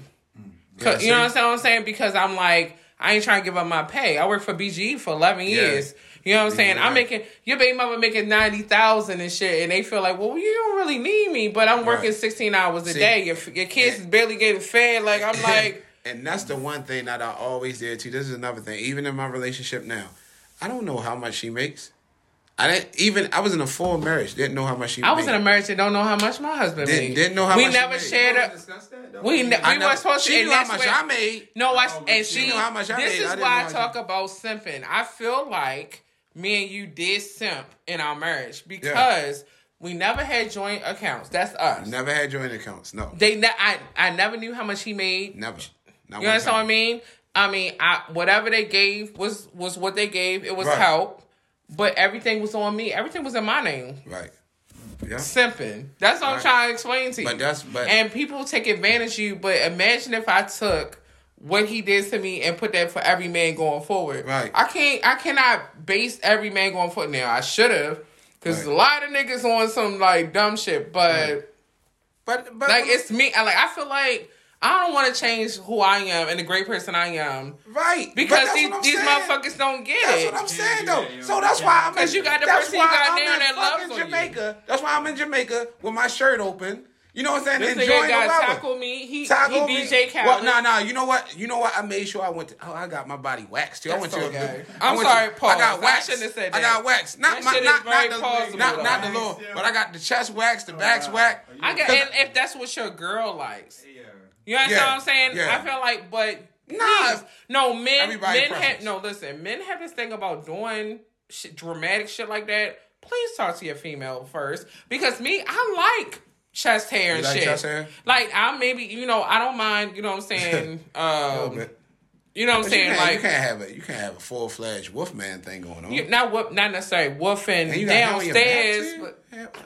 Yeah, you know what I'm saying? Because I'm like, I ain't trying to give up my pay. I worked for BGE for 11 years. You know what I'm saying? Right. I'm making your baby mama making $90,000 and shit, and they feel like, well, you don't really need me, but I'm working 16 hours a day. Your kids is barely getting fed. Like I'm like, and that's the one thing that I always did too. This is another thing. Even in my relationship now, I don't know how much she makes. I was in a full marriage. Didn't know how much she made. I was in a marriage that don't know how much my husband made. Didn't know how much she made. We never shared that. We were supposed to. She knew how much I made. No, and she knew how much I made. This is why I talk about simping. I feel like me and you did simp in our marriage because we never had joint accounts. That's us. Never had joint accounts. No. I never knew how much he made. Never. Not you understand what I mean? Whatever they gave was what they gave. It was help, but everything was on me. Everything was in my name. Right. Yeah. Simping. That's what I'm trying to explain to you. And people take advantage of you. But imagine if I took what he did to me and put that for every man going forward. Right. I cannot base every man going forward. Now, I should have, because a lot of niggas on some, like, dumb shit, but it's me. I feel like I don't want to change who I am and the great person I am. Right. Because these motherfuckers don't get it. That's what I'm saying, though. So that's why I'm in Jamaica. Because you got the person you got down that loves on you. That's why I'm in Jamaica with my shirt open. You know what I'm saying? This nigga got tackle me. He DJ Khaled. Well, nah. You know what? I made sure I went to... Oh, I got my body waxed, too. Paul. I got waxed. I shouldn't have said that. I got waxed. Not the little... But I got the chest waxed, the back's waxed. And if that's what your girl likes. Yeah. You understand what I'm saying? Yeah. I feel like... But... Men have this thing about doing dramatic shit like that. Please talk to your female first. Because me, I like... chest hair and shit. Like, I maybe, you know, I don't mind, you know what I'm saying? You know what I'm saying? You can't have a full-fledged Wolfman thing going on. Not necessarily wolfing downstairs.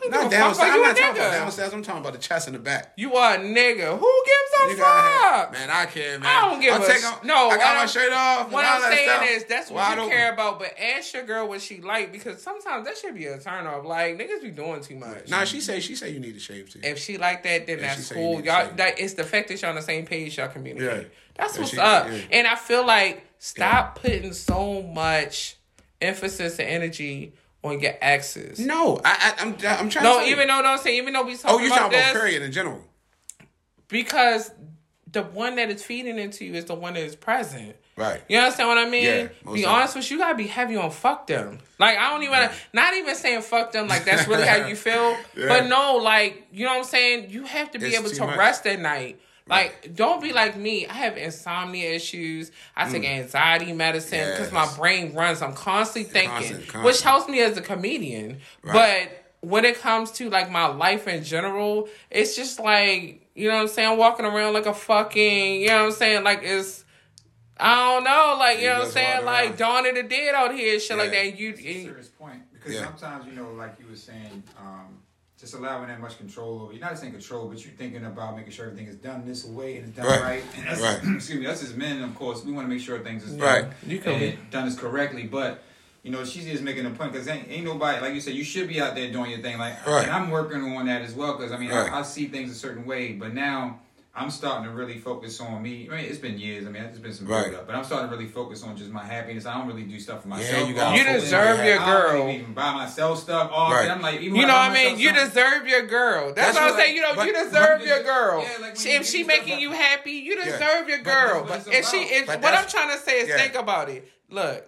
Not downstairs. I'm not talking about downstairs. I'm talking about the chest in the back. You are a nigga. Who gives a fuck? Man, I care, man. I don't give a fuck. No, I got my shirt off. What I'm saying is that's what you care about, but ask your girl what she like, because sometimes that should be a turn-off. Like, niggas be doing too much. Nah, she say you need to shave, too. If she like that, then that's cool. Y'all, it's the fact that y'all on the same page, y'all communicate. That's what's up. And I feel like stop putting so much emphasis and energy on your exes. No, I'm trying to... No, even though we talking about this... Oh, you're talking about period in general. Because the one that is feeding into you is the one that is present. Right. You understand what I mean? Yeah, be honest with you. You got to be heavy on fuck them. Like, I don't even... Not even saying fuck them, like, that's really how you feel. Yeah. But no, like, you know what I'm saying? You have to be able to rest at night. Like, don't be like me. I have insomnia issues. I take anxiety medicine because my brain runs. I'm constantly thinking, which helps me as a comedian. Right. But when it comes to, like, my life in general, it's just like, you know what I'm saying? I'm walking around like a fucking, you know what I'm saying? Like, it's, I don't know. Like, you know what I'm saying? Like, Dawn of the Dead out here and shit like that. It's a serious point. Because sometimes, you know, like you were saying... just allowing that much control over. You're not just in control, but you're thinking about making sure everything is done this way and it's done right. And that's, excuse me, us as men, of course, we want to make sure things is done as correctly. But, you know, she's just making a point because ain't nobody, like you said, you should be out there doing your thing. Like, and I'm working on that as well because, I mean, I see things a certain way. But now I'm starting to really focus on me. I mean, it's been years. I mean, it's been some build up. But I'm starting to really focus on just my happiness. I don't really do stuff for myself. You deserve your girl. I don't even buy myself stuff. I'm like, even you know what I mean? You deserve your girl. That's what I'm saying. You know, you deserve your girl. Yeah, like if she making you happy, you deserve your girl. If what I'm trying to say is think about it. Look.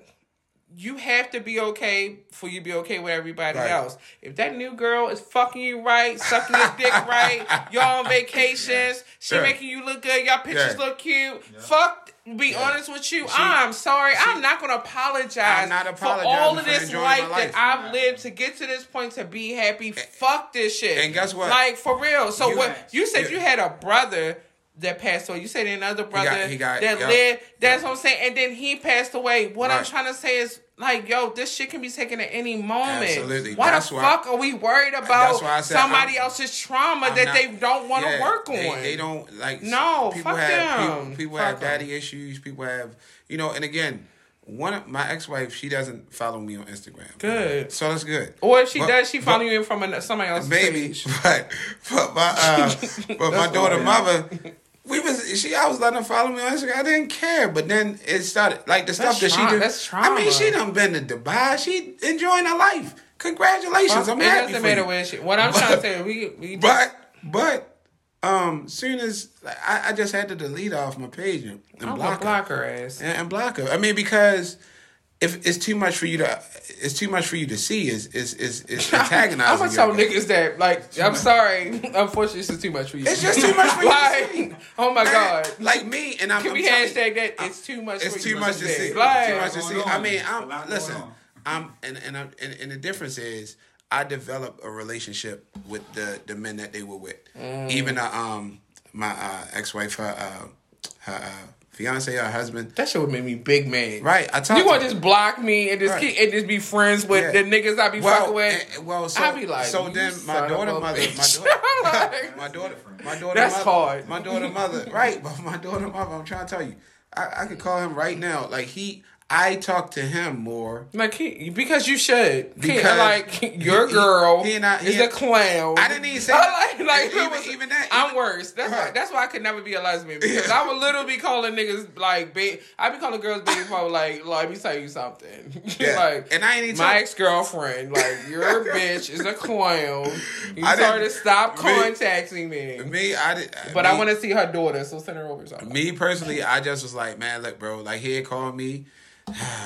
you have to be okay for you to be okay with everybody else. If that new girl is fucking you right, sucking your dick right, y'all on vacations, she making you look good, y'all pictures look cute, honest with you, I'm sorry. I'm not going to apologize for all of this life that I've lived to get to this point to be happy. Fuck this shit. And guess what? Like, for real. So, you said you had a brother that passed away. You said another brother he got lived. That's what I'm saying. And then he passed away. What I'm trying to say is, like, yo, this shit can be taken at any moment. Absolutely. Why the fuck are we worried about somebody else's trauma that they don't want to work on? They don't, like... No, people have daddy issues. People have... You know, and again... One of my ex-wife, she doesn't follow me on Instagram. Good. So that's good. Or if she does, she follow you from somebody else's page. But my daughter, mother, I was letting her follow me on Instagram. I didn't care. But then it started, like the stuff that she did. That's trauma. I mean, she done been to Dubai. She enjoying her life. Congratulations. I'm happy. It doesn't matter where she. What I'm trying to say, we. Soon as I just had to delete her off my page and block her ass and block her. I mean, because if it's too much for you to, see. Is antagonizing. I'm gonna tell niggas that I'm sorry, unfortunately, this is too much for you. It's just too much for you. To see. Oh my god, like me and I'm. Can we hashtag that? It's too much. It's too much to see. Too much to see. I mean, the difference is. I developed a relationship with the men that they were with. Even my ex-wife, her fiance, her husband. That shit would make me big mad. Right. You want to just block me and just be friends with the niggas I be fucking with? I be like, so then my daughter mother, I'm trying to tell you, I could call him right now. Like I talk to him more. Like because you should. Because your girl is a clown. I didn't even say that. Even that. I'm worse. That's why I could never be a lesbian. Because I would literally be calling niggas I'd be calling girls baby mama let me tell you something. And I ain't even my ex-girlfriend, your bitch is a clown. You started to stop contacting me. I want to see her daughter, so send her over something. Me personally, I just was like, man, look, bro, he'd call me.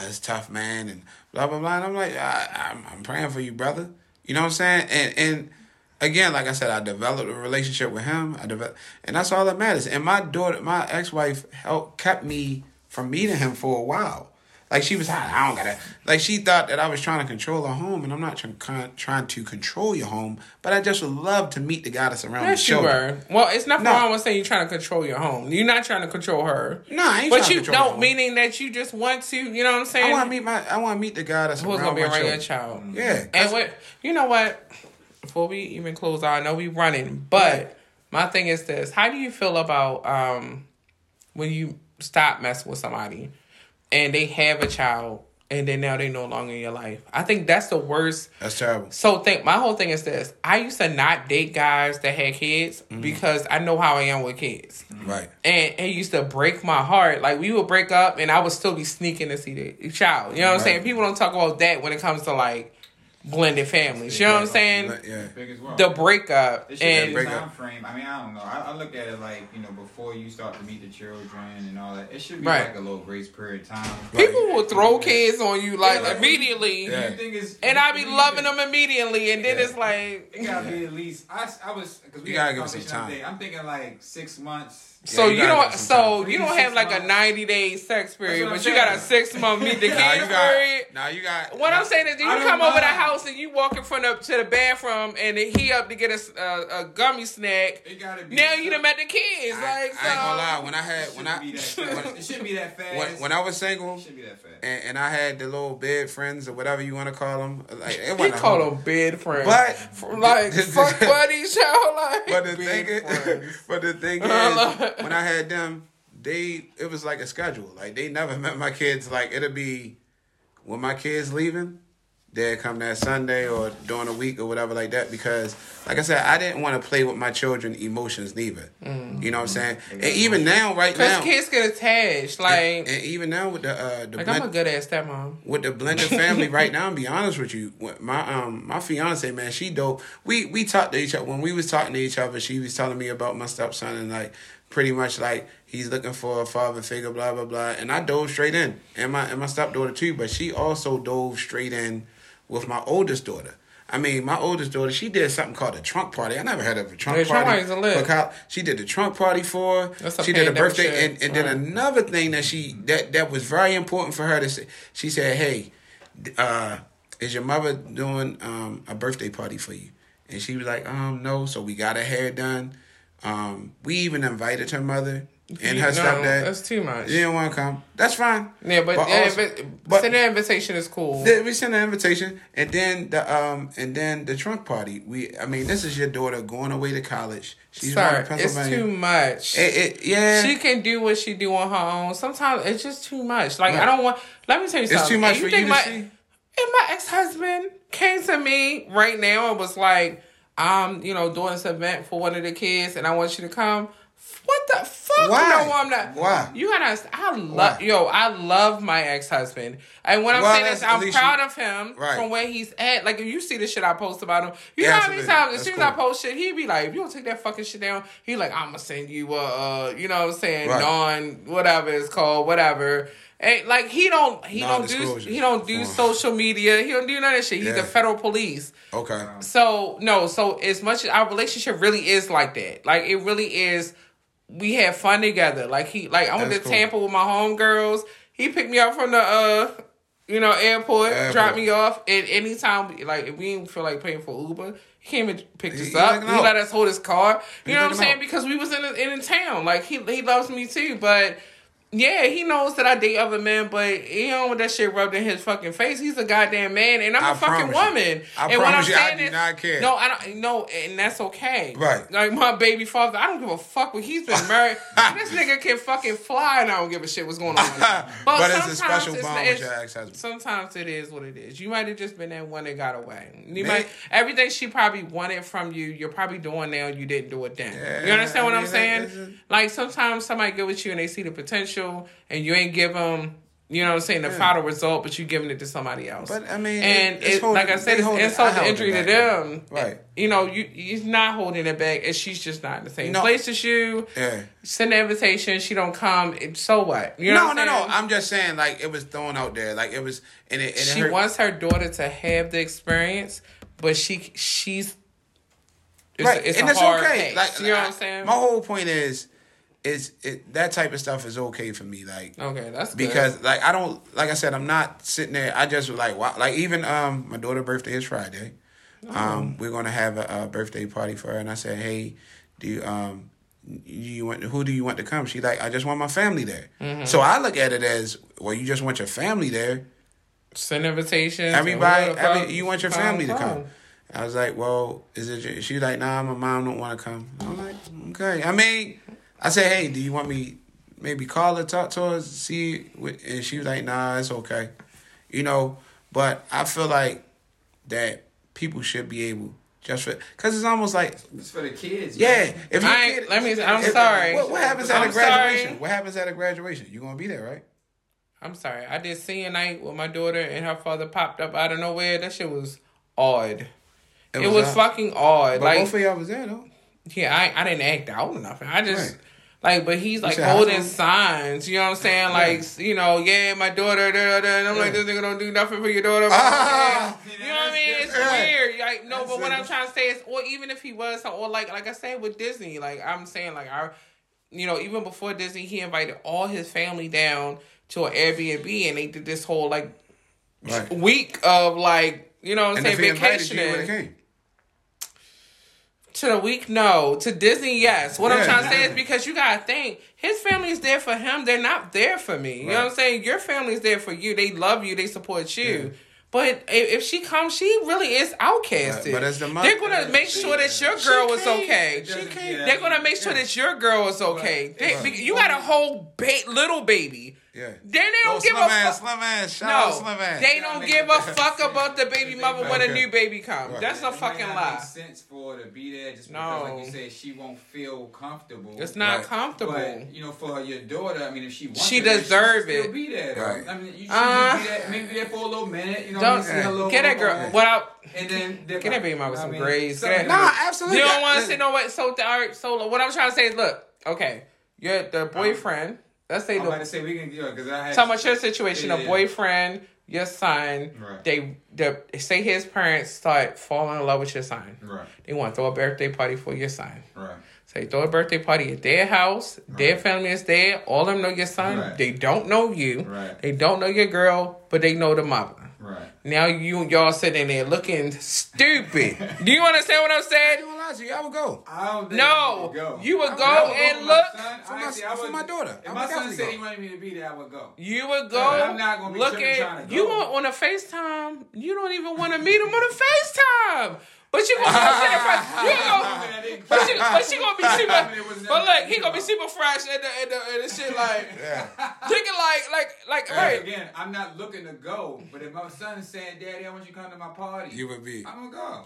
It's tough, man, and blah blah blah. And I'm like, I'm praying for you, brother. You know what I'm saying? And again, like I said, I developed a relationship with him. And that's all that matters. And my ex-wife, kept me from meeting him for a while. Like she was, I don't gotta. Like she thought that I was trying to control her home, and I'm not trying to control your home. But I just would love to meet the guy that's around the show. Well, it's nothing wrong with saying you're trying to control your home. You're not trying to control her. No, I ain't. But you don't. Meaning that you just want to. You know what I'm saying? I want to meet the guy that's around gonna be around your child. Yeah. And you know what? Before we even close out, I know we running, but my thing is this: how do you feel about when you stop messing with somebody? And they have a child, and then now they're no longer in your life. I think that's the worst. That's terrible. So my whole thing is this. I used to not date guys that had kids because I know how I am with kids. Right. And it used to break my heart. Like, we would break up, and I would still be sneaking to see the child. You know what I'm saying? People don't talk about that when it comes to, blended families. You know what I'm saying? Yeah. The breakup. It should be a time frame. I mean, I don't know. I look at it before you start to meet the children and all that. It should be a little grace period of time. People will throw kids on you immediately. Yeah. And I be loving them immediately. And then it's like... It gotta be at least... I was... Cause we gotta give some time. I'm thinking 6 months... So you don't have a 90-day sex period, but you got a 6-month meet the kids period. Now you got. What I'm saying is, you come over the house and you walk in front of to the bathroom and he up to get a gummy snack. It gotta be. Now you done met the kids. I ain't gonna lie. It shouldn't be that fast. When I was single, it shouldn't be that fast. And I had the little bed friends or whatever you want to call them. He called them bed friends, but fuck buddies, y'all. But the thing is. When I had them, it was a schedule. They never met my kids. It'll be when my kids leaving, they'll come that Sunday or during the week or whatever like that. Because, like I said, I didn't want to play with my children's emotions neither. Mm. You know what I'm saying? Mm-hmm. And even now, because kids get attached. And even now with the I'm a good ass stepmom. With the blended family right now, I'll be honest with you. My fiance, man, she dope. We talked to each other. When we was talking to each other, she was telling me about my stepson and pretty much like he's looking for a father figure, blah, blah, blah. And I dove straight in. And my stepdaughter too, but she also dove straight in with my oldest daughter. I mean, my oldest daughter, she did something called a trunk party. I never heard of a trunk party. She did the trunk party for her. She did a birthday. And then another thing that that was very important for her to say, she said, hey, is your mother doing a birthday party for you? And she was like, no. So we got her hair done. We even invited her mother and her stepdad. That's too much. She didn't want to come. That's fine. Yeah, but send an invitation is cool. We sent an invitation, and then the trunk party. This is your daughter going away to college. She's from Pennsylvania. It's too much. Yeah, she can do what she do on her own. Sometimes it's just too much. Like, yeah. I don't want. Let me tell you something. It's too much for you to see. And my ex-husband came to me right now and was like, I'm, doing this event for one of the kids, and I want you to come. What the fuck? Why? No, I'm not. Why? You gotta. I love my ex-husband, and when I'm saying this, I'm proud of him from where he's at. Like, if you see the shit I post about him, you know how many times as soon as I post shit, he be like, "If you don't take that fucking shit down," he like, "I'm gonna send you non whatever it's called, whatever." And like he don't do social media. He don't do none of that shit. He's the federal police. Okay. So no. So as much as our relationship really is like that, like it really is. We had fun together. Like I went to Tampa with my homegirls. He picked me up from the airport, dropped me off at any time. Like if we didn't feel like paying for Uber, he came and picked us up. He let us hold his car. You know what I'm saying? Because we was in town. Like he loves me too, but. Yeah, he knows that I date other men, but he don't want that shit rubbed in his fucking face. He's a goddamn man, and I'm a fucking woman. I do not care. No, I don't. No, and that's okay. Right. Like my baby father, I don't give a fuck what he's been married. This nigga can fucking fly, and I don't give a shit what's going on. But it's a special bond with your ex-husband. Sometimes it is what it is. You might have just been that one that got away. Everything she probably wanted from you, you're probably doing now. You didn't do it then. Yeah, you understand what I'm saying? Like sometimes somebody get with you and they see the potential. And you ain't give them, the final result, but you giving it to somebody else. But I mean, and it's insult to injury to them. Right. He's not holding it back, and she's just not in the same place as you. Yeah. Send an invitation, she don't come. So what? No. I'm just saying, like it was thrown out there, like it was. She wants her daughter to have the experience, but she's it's okay. Like, you know what I'm saying? My whole point is. That type of stuff is okay for me, like okay, that's good. Because like I don't like I said I'm not sitting there. I just like wow, like even my daughter's birthday is Friday. Oh. We're gonna have a birthday party for her, and I said, hey, who do you want to come? She like I just want my family there. Mm-hmm. So I look at it as well. You just want your family there. Send invitations. You want your family to come. I was like, well, is it? She like, nah, my mom don't want to come. I'm like, okay. I said, hey, do you want me maybe call her, talk to her, see? And she was like, nah, it's okay. But I feel like that people should be able just for... Because it's almost like... It's for the kids. Yeah. I'm sorry. What happens at a graduation? What happens at a graduation? You're going to be there, right? I'm sorry. I did senior night with my daughter and her father popped up out of nowhere. That shit was odd. It was fucking odd. But like, both of y'all was there, though. Yeah, I didn't act out or nothing. I just, but he's, holding signs. You know what I'm saying? My daughter, da, da, da. And I'm like, this nigga don't do nothing for your daughter. You know what I mean? It's weird. Like, no, but what I'm trying to say is, or even if he was, or like I said with Disney, like, I'm saying, like, even before Disney, he invited all his family down to an Airbnb, and they did this whole, week of, vacationing. To the week, no. To Disney, yes. What I'm trying to say is because you gotta think his family is there for him. They're not there for me. You know what I'm saying? Your family is there for you. They love you. They support you. Yeah. But if she comes, she really is outcasted. Right. But as the mother, they're gonna make sure that your girl is okay. They're gonna make sure that your girl is okay. You got a whole little baby. Yeah. They don't give a fuck about the baby mother when a new baby comes. Right. That's a fucking lie. It makes sense for her to be there just because, like you said, she won't feel comfortable. It's not comfortable. But, for your daughter, I mean, if she wants to deserve it. She'll be there. Right. I mean, you should be there, maybe there for a little minute. Get that girl. Get that baby mom with some grace. No, absolutely. You don't want to say no way. So, all right, so what I'm trying to say is, look, okay. your the boyfriend. Let's say I'm about to say we can do it because I had talking about your situation. Yeah, a boyfriend, your son. Right. They say his parents start falling in love with your son. Right. They want to throw a birthday party for your son. Right. So they throw a birthday party at their house. Right. Their family is there. All of them know your son. Right. They don't know you. Right. They don't know your girl, but they know the mama. Right. Now y'all sitting there looking stupid. Do you understand what I'm saying? I would go. I would go for my daughter. If my son said he wanted me to be there, I would go. You would go. But I'm not gonna be trying to go. You on a FaceTime. You don't even want to meet him on a FaceTime. But you gonna sit in front. But she gonna be super. But look, he gonna be super fresh and the shit like. Yeah. Thinking like. Hey. Again, I'm not looking to go. But if my son said, "Daddy, I want you to come to my party," you would be. I'm gonna go.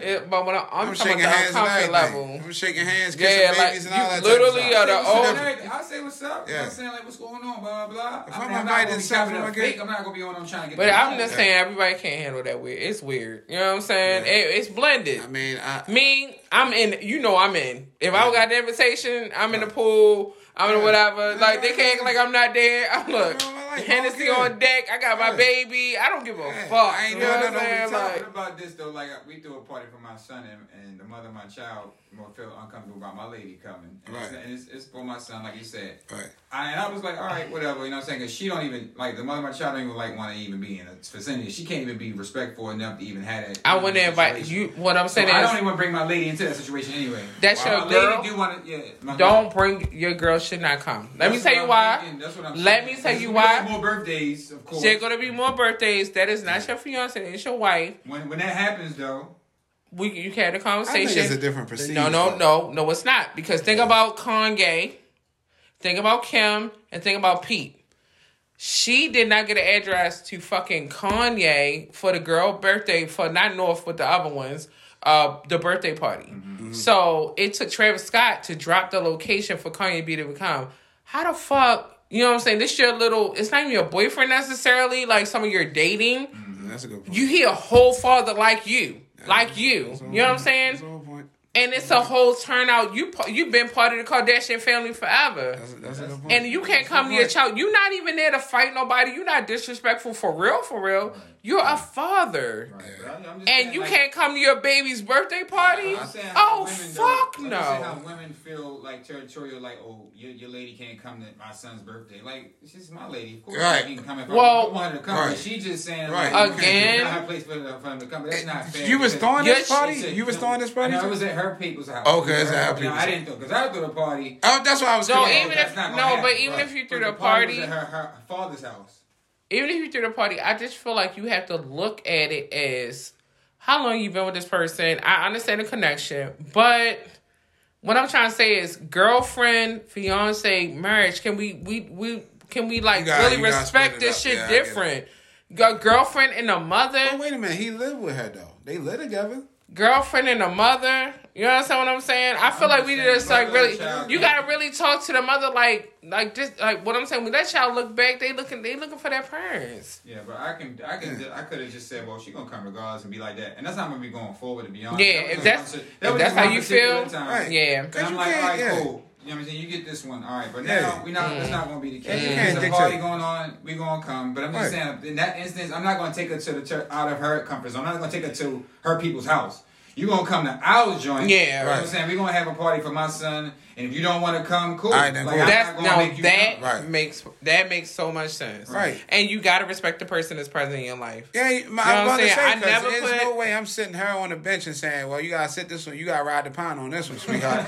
Yeah. But when I'm talking about the comfort level, I'm shaking hands, kissing babies, and all that. Literally, are the old. I say what's up. Yeah. I'm saying like, what's going on, blah blah. If I'm invited something, I'm not gonna be on. I'm trying to get. But I'm just saying, everybody can't handle that weird. It's weird. You know what I'm saying? It's blended. I mean, I'm in. You know, I'm in. If I got the invitation, I'm in the pool. I'm in whatever. Like they can't act like I'm not there. I'm look. Hennessy on deck. I got my baby. I don't give a fuck. I ain't doing nothing. What about this though? Like we threw a party for my son and the mother of my child. Feel uncomfortable about my lady coming. And right. It's for my son, like you said. Right. I was like, all right, whatever. You know what I'm saying? Because she don't even, like, the mother of my child don't even, like, want to even be in a vicinity. She can't even be respectful enough to even have that. I wouldn't invite you. What I'm saying so is, I don't even want to bring my lady into that situation anyway. That's your girl. Lady do want to, don't bring, your girl should not come. Let me tell you why. That's what I'm saying. Let me tell you why. More birthdays, of course. There's going to be more birthdays. That is not your fiance. It's your wife. When that happens, though, you can have the conversation. I think it's a different procedure. No, it's not. Because think about Kanye, think about Kim, and think about Pete. She did not get an address to fucking Kanye for the girl birthday, for not North, but the other ones, the birthday party. Mm-hmm. So it took Travis Scott to drop the location for Kanye B to come. How the fuck, you know what I'm saying? This your little, it's not even your boyfriend necessarily, like someone you're dating. Mm-hmm. That's a good point. You hear a whole father like you. Like you. You know what I'm saying? That's the whole point. And it's a whole turnout. You've been part of the Kardashian family forever. That's point. And you can't come to your child. You're not even there to fight nobody. You're not disrespectful for real. Right. You're a father. Right. Yeah. And saying, you can't come to your baby's birthday party? Fuck no. I'm saying how women feel like territorial, like, oh, your lady can't come to my son's birthday. Like, she's my lady. Of course she can come if I want her to come. Right. But she's just saying, like, again, not her place for her to come. But that's not fair. You was throwing this party? You was throwing this party? No, it was at her people's house. Okay, it's at her people's house. I didn't throw, because I threw the party. Oh, that's what I was saying. Even if you threw the party. It was at her father's house. Even if you threw the party, I just feel like you have to look at it as how long you've been with this person. I understand the connection, but what I'm trying to say is girlfriend, fiance, marriage. Can we like really respect this shit different? Your girlfriend and a mother. But wait a minute, he lived with her though. They lived together. Girlfriend and a mother. You understand what I'm saying? I feel like we just like really, you gotta really talk to the mother like this, like what I'm saying. When that child look back, they looking for their parents. Yeah, but I could have just said, well, she gonna come regardless and be like that, and that's not gonna be going forward to be honest. Yeah, if that's how you feel, right. Yeah. And I'm like, all right, cool. You know what I'm saying? You get this one, all right. But now that's not going to be the case. There's a party going on. We're going to come. But I'm just saying, in that instance, I'm not going to take her to out of her comfort zone. I'm not going to take her to her people's house. You're going to come to our joint. Yeah, right. You know what I'm saying? We're going to have a party for my son. And if you don't want to come, cool. Right, like, that makes so much sense. Right. And you got to respect the person that's present in your life. Yeah, I'm going to say, there's no way I'm sitting her on the bench and saying, well, you got to sit this one. You got to ride the pine on this one, sweetheart.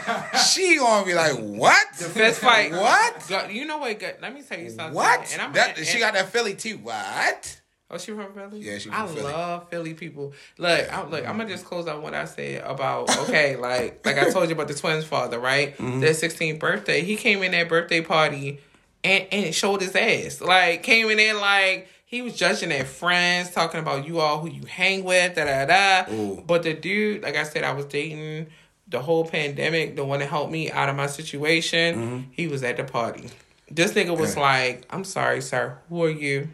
She going to be like, what? The fist fight. What? You know what? Let me tell you something. What? She got that Philly tea. What? Oh, she from Philly? Yeah, she from Philly. I love Philly people. Look, I'm going to just close on what I said about, okay, like I told you about the twins' father, right? Mm-hmm. Their 16th birthday. He came in that birthday party and showed his ass. Like, came in there like, he was judging their friends, talking about you all who you hang with, da-da-da. Ooh. But the dude, like I said, I was dating the whole pandemic, the one that helped me out of my situation. Mm-hmm. He was at the party. This nigga was like, I'm sorry, sir. Who are you?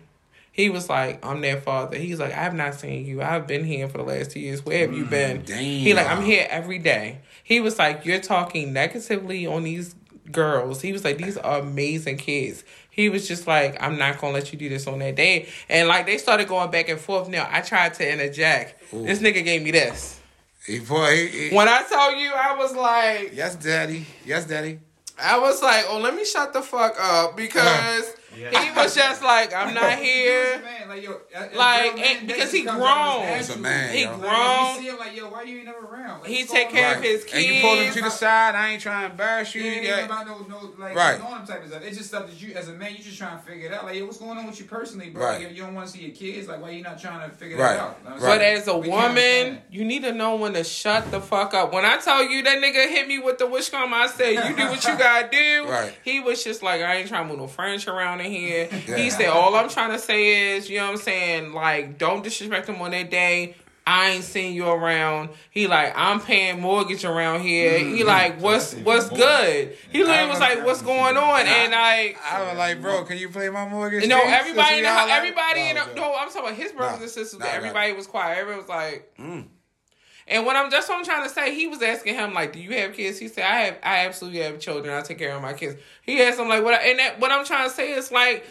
He was like, I'm their father. He's like, I have not seen you. I've been here for the last 2 years. Where have you been? Damn. He like, I'm here every day. He was like, you're talking negatively on these girls. He was like, these are amazing kids. He was just like, I'm not going to let you do this on that day. And, like, they started going back and forth. Now, I tried to interject. Ooh. This nigga gave me this. Hey, boy. When I told you, I was like... Yes, daddy. Yes, daddy. I was like, oh, let me shut the fuck up because... Yeah. He was just like, I'm not here. Like, because he grown. He's a man. He grown. Like, you see him like, yo, why you ain't never around? Like, he take care of his kids. And you pull him to the side. I ain't trying to embarrass you. It ain't about no like norm type of stuff. It's just stuff that you, as a man, you just trying to figure it out. Like, yo, what's going on with you personally, bro? Right. Like, you don't want to see your kids. Like, why you not trying to figure that out? Like, but as a woman, you need to know when to shut the fuck up. When I tell you that nigga hit me with the wish comb, I said, you do what you gotta do. Right. He was just like, I ain't trying to move no furniture around here. He said, all I'm trying to say is, you know what I'm saying, like, don't disrespect him on that day. I ain't seen you around. He like, I'm paying mortgage around here. He like, what's good? He literally was like, what's going on? And I was like, bro, can you play my mortgage? No, everybody in the house, I'm talking about his brothers and sisters. Everybody was quiet. Everyone was like, and that's what I'm trying to say. He was asking him, like, do you have kids? He said, I absolutely have children. I take care of my kids. He asked him, like, what I'm trying to say is, like,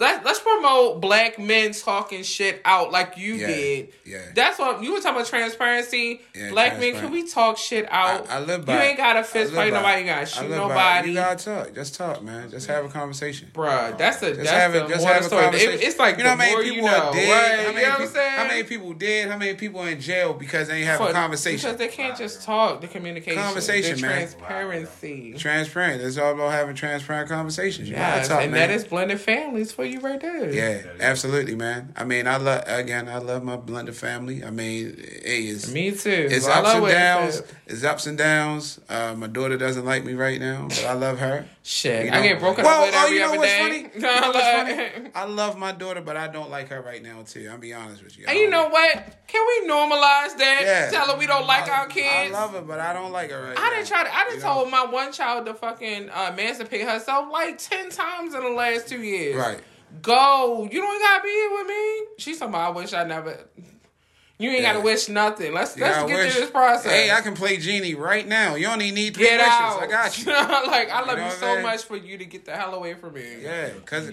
let's promote black men talking shit out like you did. Yeah. That's what you were talking about, transparency. Yeah, black men, can we talk shit out? I live by it. You ain't got to fist fight nobody. You got to shoot nobody. You got to talk. Just talk, man. Just have a conversation. Bruh, that's the conversation. It's like, you know how many people are dead? How many people dead? How many people in jail because they ain't have a conversation? Because they can't just talk. The communication. Conversation, man. Transparency. Transparent. It's all about having transparent conversations. You got to talk, man. And that is blended families for you right there. Yeah, absolutely, man. I mean, I love my blended family. I mean, hey, me too. It's ups and downs. It's ups and downs. My daughter doesn't like me right now, but I love her. Shit, you know? I get broken up with every other day. You know what's funny? I love my daughter, but I don't like her right now too. I'll be honest with you. And you know what? Can we normalize that? Yeah. Tell her we don't like our kids. I love her, but I don't like her right now. I told my one child to fucking emancipate herself like 10 times in the last 2 years. Right. Go. You don't gotta be here with me. She's talking about, I wish I never. You ain't gotta wish nothing. Let's get through this process. Hey, I can play Genie right now. You only need 3 wishes. I got you. Like, I love you so much for you to get the hell away from me. Yeah, cause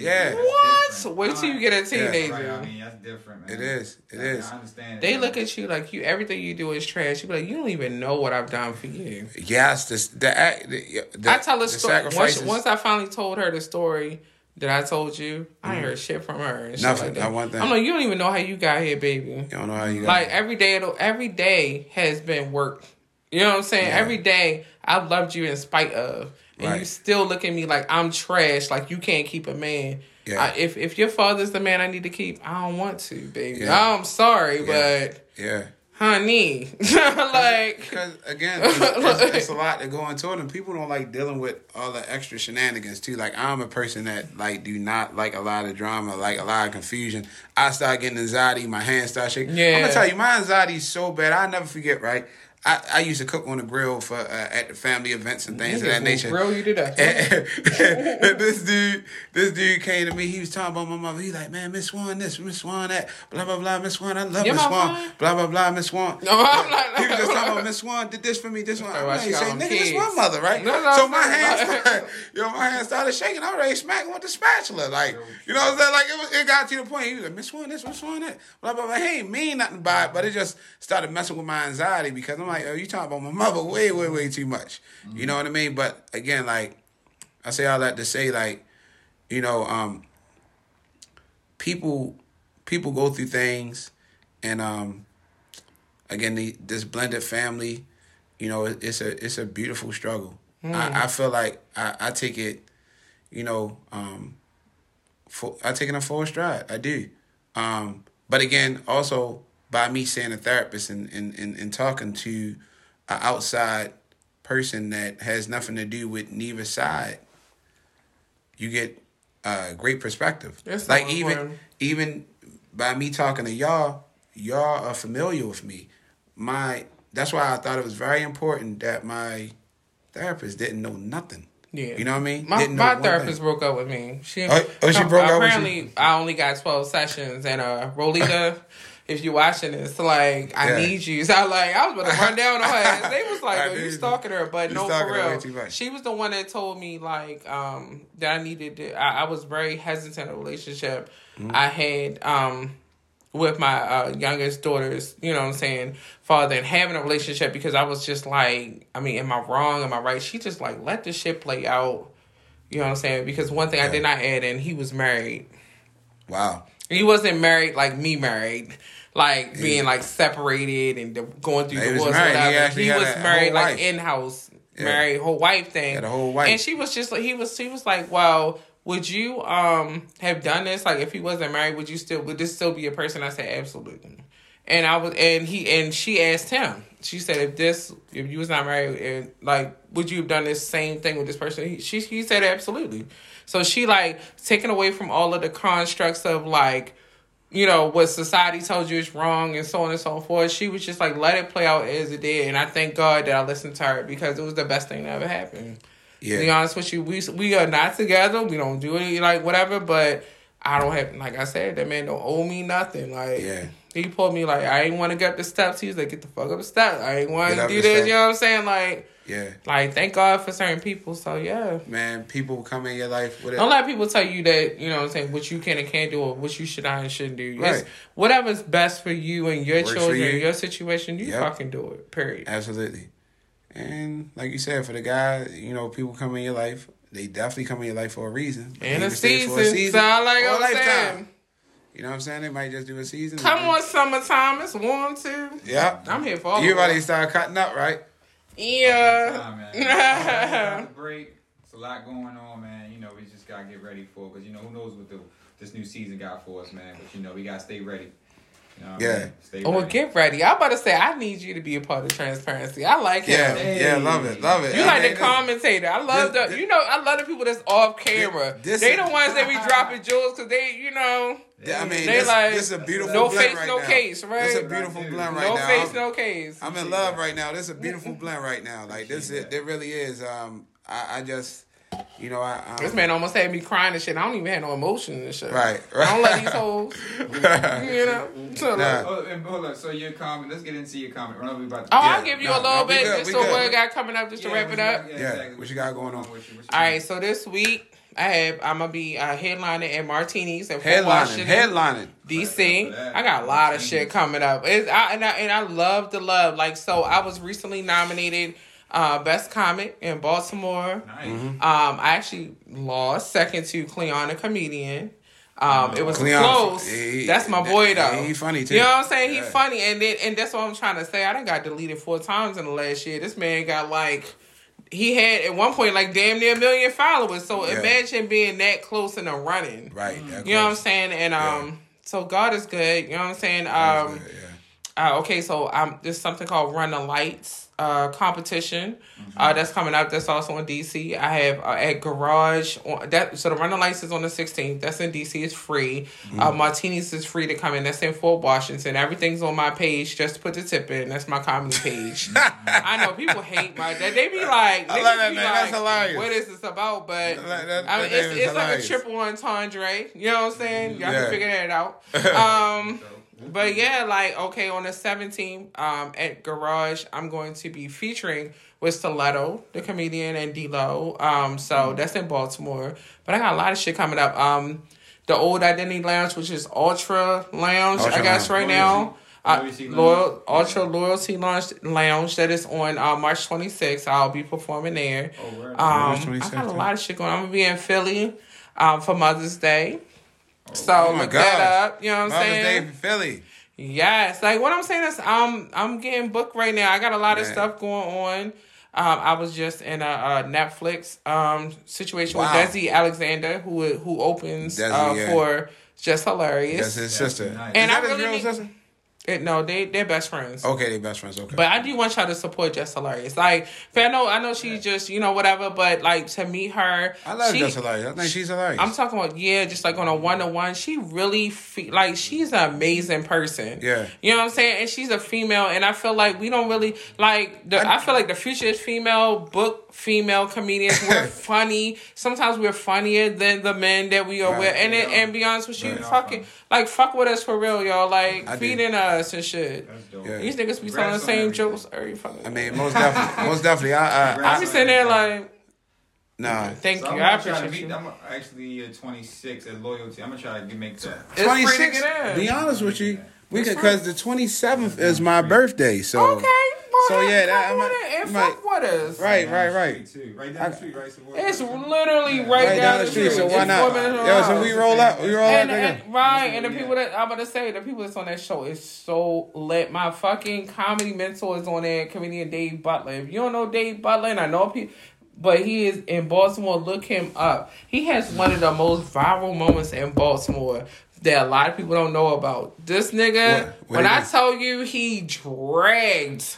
yeah. What? Wait till you get a teenager. Right. I mean, that's different, man. It is. I understand. They look at you like everything you do is trash. You be like, you don't even know what I've done for you. Yes, I tell a story. Once I finally told her the story that I told you, I ain't heard shit from her. Nothing. Like, not one thing. I'm like, you don't even know how you got here, baby. You don't know how you got here. Like, every day has been work. You know what I'm saying? Yeah. Every day, I loved you in spite of. And you still look at me like I'm trash. Like, you can't keep a man. Yeah. If your father's the man I need to keep, I don't want to, baby. Yeah. I'm sorry, but... Yeah. Honey. Like... Because, again, it's a lot to go into it. And people don't like dealing with all the extra shenanigans, too. Like, I'm a person that, like, do not like a lot of drama, like, a lot of confusion. I start getting anxiety. My hands start shaking. Yeah. I'm going to tell you, my anxiety is so bad. I'll never forget, right? I used to cook on the grill for at the family events and things of that nature. Grill you did that. And this dude came to me. He was talking about my mother. He's like, man, Miss Swan this, Miss Swan that, blah blah blah, Miss Swan, I love Miss Swan, blah blah blah, Miss Swan. No, I'm like, he was just talking about Miss Swan did this for me, this one. Okay, well, saying, nigga, this my mother, right? No, so my hands started shaking. I already smacking with the spatula, like, you know what I'm saying? Like, it got to the point. He was like, Miss Swan this, Miss Swan that, blah blah blah. He ain't mean nothing by it, but it just started messing with my anxiety because I'm like, oh, you talking about my mother way too much. Mm-hmm. You know what I mean? But again, like, I say all that to say, like, you know, people go through things, and again, this blended family, you know, it's a beautiful struggle. Mm. I feel like I take it, you know, I take it in full stride. I do. But again, also, by me seeing a therapist and talking to an outside person that has nothing to do with neither side, you get a great perspective. That's like, even by me talking to y'all are familiar with me. That's why I thought it was very important that my therapist didn't know nothing. Yeah. You know what I mean? My therapist broke up with me. She broke up with you? Apparently, I only got 12 sessions, and Rolita... if you're watching this, like, I need you. So, like, I was about to run down on her ass. They was like, oh, you stalking her. But no, for real. She was the one that told me, like, that I needed to... I was very hesitant in a relationship I had with my youngest daughter's, you know what I'm saying, father, and having a relationship, because I was just like, I mean, am I wrong? Am I right? She just, like, let this shit play out. You know what I'm saying? Because one thing I did not add in, he was married. Wow. He wasn't married like me married. Like, being, like, separated and going through divorce. He was married, like, in-house. Yeah. Married, whole wife thing. Had a whole wife. And she was just, like, he was like, well, would you have done this? Like, if he wasn't married, would this still be a person? I said, absolutely. And she asked him. She said, if you was not married, and like, would you have done this same thing with this person? He said, absolutely. So she, like, taken away from all of the constructs of, like, you know, what society tells you is wrong and so on and so forth. She was just like, let it play out as it did. And I thank God that I listened to her, because it was the best thing that ever happened. Yeah. To be honest with you, we are not together. We don't do it, like, whatever, but I don't have, like I said, that man don't owe me nothing. Like, he pulled me, like, I ain't want to get up the steps. He was like, get the fuck up the steps. I ain't want to do this. You know what I'm saying? Like, like, thank God for certain people. So, yeah. Man, people come in your life with it. Don't let people tell you that, you know what I'm saying, what you can and can't do, or what you should and shouldn't do. Right. It's whatever's best for you and your children, and your situation, you fucking do it, period. Absolutely. And like you said, for the guy, you know, people come in your life. They definitely come in your life for a reason. And a season. Sound like a lifetime. Saying. You know what I'm saying? They might just do a season. Come on, summertime. It's warm, too. Yeah. I'm here for all of you. You already started cutting up, right? Yeah. Time, man. Break. It's a lot going on, man. You know, we just got to get ready for it. Because, you know, who knows what this new season got for us, man. But, you know, we got to stay ready. You know what I mean? Stay ready. Well, get ready. I'm about to say, I need you to be a part of Transparency. I like him. Love it. You like the commentator. I love I love the people that's off camera. They the ones that we dropping jewels, because they, you know. I mean, they like, this is a beautiful blend right now. No face, no case, right? This is a beautiful blend right now. No face, no case. I'm in love right now. This is a beautiful blend right now. Like, this is, it really is. I just... You know, this man almost had me crying and shit. I don't even have no emotion and shit. Right. I don't let these hoes. You know. So, like, hold up. So your comment. Let's get into your comment. Right? I'll give you a little bit. Just so what I got coming up, just to wrap it up. Exactly. What you got going on? All right. So this week I'm gonna be headlining at Martinis in Fort Washington, DC. I got a lot of shit coming up. I love the love. Like, so I was recently nominated. Best comic in Baltimore. Nice. I actually lost second to Cleon, a comedian. It was Cleon, close. That's my boy though. He funny too. You know what I'm saying? He funny, and that's what I'm trying to say. I done got deleted 4 times in the last year. This man got he had at one point like damn near 1 million followers. So imagine being that close in the running. Right. You know what I'm saying? And so God is good. You know what I'm saying? Okay, so there's something called Run the Lights competition that's coming up. That's also in D.C. I have at Garage. So the Run the Lights is on the 16th. That's in D.C. It's free. Martinis is free to come in. That's in Fort Washington. Everything's on my page. Just Put the Tip In. That's my comedy page. I know people hate my... They be like... I love that, man. That's hilarious. What is this about? But I mean, it's like a triple entendre. You know what I'm saying? Y'all can figure that out. But yeah, like, okay, on the 17th, at Garage, I'm going to be featuring with Stiletto, the comedian, and D-Lo. So that's in Baltimore. But I got a lot of shit coming up. The old Identity Lounge, which is Ultra Lounge, I guess, right now. Ultra Loyalty Lounge, that is on March 26th. I'll be performing there. March 26th. I got a lot of shit going on. I'm going to be in Philly for Mother's Day. So look that up. You know what I'm saying? Mother's Day in Philly. Yes. Like, what I'm saying is I'm getting booked right now. I got a lot of stuff going on. I was just in a Netflix situation with Desi Alexander, who opens for Jess Hilarious. That's his sister. Nice. And is that his real sister? No, they're best friends. Okay, they're best friends. Okay. But I do want y'all to support Jess Hilarious. Like, I know she's just, you know, whatever, but, like, to meet her... I love Jess Hilarious. I think she's hilarious. I'm talking about, yeah, just, like, on a one-to-one. She really... like, she's an amazing person. Yeah. You know what I'm saying? And she's a female, and I feel like we don't really... like, I feel like the future is female, book female comedians. We're funny. Sometimes we're funnier than the men that we are with. And, and be honest with you, fucking... like, fuck with us for real, y'all. Like, feeding us and shit. Yeah. These niggas be telling the same jokes every fucking day. I mean, most definitely. I be sitting there like, nah. Thank you. I appreciate you. I'm actually 26 at Loyalty. I'm going to try to make that. 26? Be honest with you. Because the 27th is my birthday. So. Okay. So yeah, fuck with us. Right down the street, right? It's literally right down the street. So why not? Yeah, so we roll out. And the people that I'm about to say, the people that's on that show is so lit. My fucking comedy mentor is on there, comedian Dave Butler. If you don't know Dave Butler, and I know people, but he is in Baltimore. Look him up. He has one of the most viral moments in Baltimore that a lot of people don't know about. This nigga, when I tell you, he dragged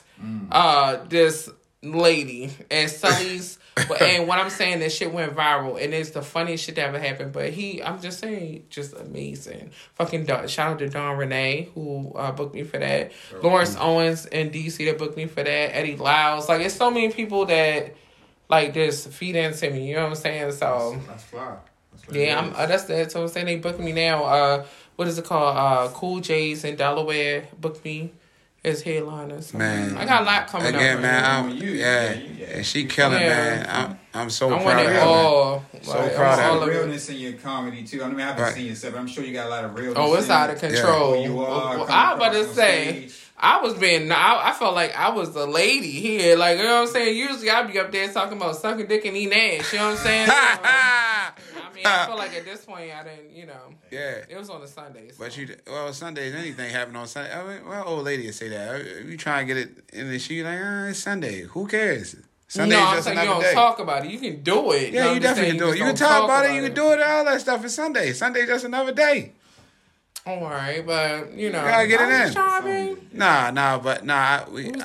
this lady and Sully's, and what I'm saying, that shit went viral, and it's the funniest shit that ever happened. But I'm just saying, just amazing. Fucking shout out to Don Renee who booked me for that. Lawrence Owens in DC that booked me for that. Eddie Lyles, like it's so many people that like just feed into me. You know what I'm saying? So that's fly. That's what I'm saying. They booked me now. What is it called? Cool J's in Delaware booked me. As headliners, man. I got a lot coming up. Again, man. And she killing, man. I'm proud of her. So proud of her. Realness in your comedy too. I mean, I haven't seen yourself. I'm sure you got a lot of realness. Oh, it's out of control. Yeah. You are. Well, I was about to say, I felt like I was the lady here. Like, you know what I'm saying? Usually, I'd be up there talking about sucking dick and eating ass. You know what I'm saying? I feel like at this point I didn't, you know. Yeah. It was on the Sundays. So. But Sundays, anything happened on Sunday. I mean, old lady would say that. You try and get it in the sheet like, it's Sunday. Who cares? Sunday is just another day. No, I'm saying you don't talk about it. You can do it. Yeah, you definitely can do it. You can talk about it. You can do it. All that stuff is Sunday. Sunday's just another day. All right, but you know, you gotta get it in. We was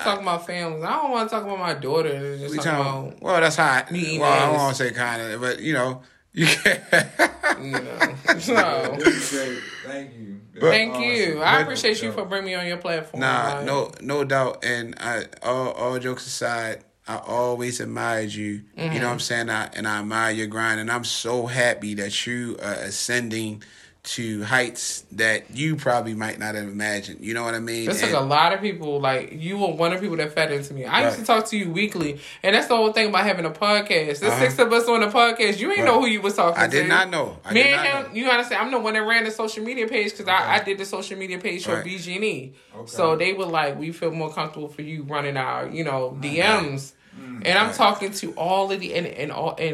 talking about families. I don't want to talk about my daughter. Just we talking about. Well, that's hot. Well, I don't want to say kind of, but you know. You can't. No. Thank you. I appreciate you for bringing me on your platform. No doubt. And all jokes aside, I always admired you. Mm-hmm. You know what I'm saying? I admire your grind. And I'm so happy that you are ascending to heights that you probably might not have imagined. You know what I mean? This took a lot of people. Like, you were one of the people that fed into me. I used to talk to you weekly. And that's the whole thing about having a podcast. There's six of us on the podcast. You ain't know who you was talking to. I did not know. Me and him, you understand, I'm the one that ran the social media page because I did the social media page for BG&E. Okay. So they were like, we feel more comfortable for you running our, you know, DMs. And I'm talking to all of the and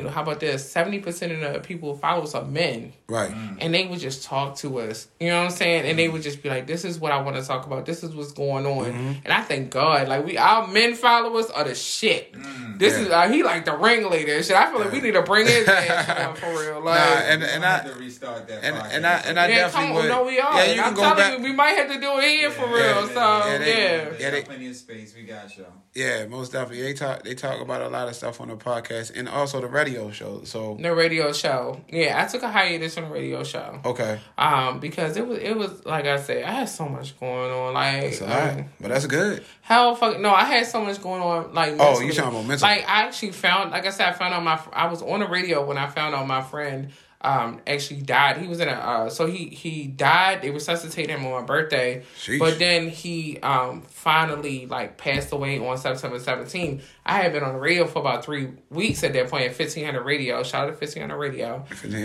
how about this? 70% of the people who follow us are men, right? And they would just talk to us, you know what I'm saying? And they would just be like, "This is what I want to talk about. This is what's going on." And I thank God, like our men followers are the shit. This is he like the ringleader and shit. I feel like we need to bring his ass down for real. Like, and I have to restart that. And I definitely would. No, we are. Yeah, I'm telling you, we might have to do it here for real. There's plenty of space. We got y'all. Yeah, most definitely. They talk about a lot of stuff on the podcast and also the radio show. So the radio show, yeah, I took a hiatus from the radio show. Okay, because it was like I said, I had so much going on. Like, that's all right, but that's good. Hell, fuck no, I had so much going on. Like, mentally. Oh, you talking about mental? Like, I actually I was on the radio when I found out my friend actually died. He was in a so he died. They resuscitated him on my birthday. Sheesh. But then he finally like passed away on September 17th. I had been on the radio for about 3 weeks at that point at 1500 Radio. Shout out to 1500 Radio. 1500,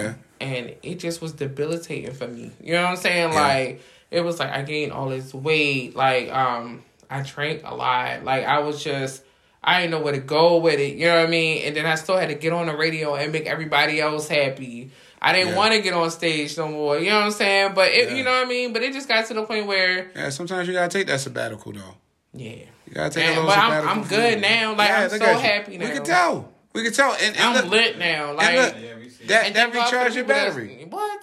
yeah. And it just was debilitating for me. You know what I'm saying? Yeah. Like it was like I gained all this weight. Like I drank a lot. Like I was just. I didn't know where to go with it, you know what I mean? And then I still had to get on the radio and make everybody else happy. I didn't want to get on stage no more, you know what I'm saying? But it, you know what I mean? But it just got to the point where... Yeah, sometimes you got to take that sabbatical, though. Yeah. You got to take a little sabbatical. But I'm good now. Like, I'm so happy now. We can tell. And I'm lit now. Like, that recharges your battery. What?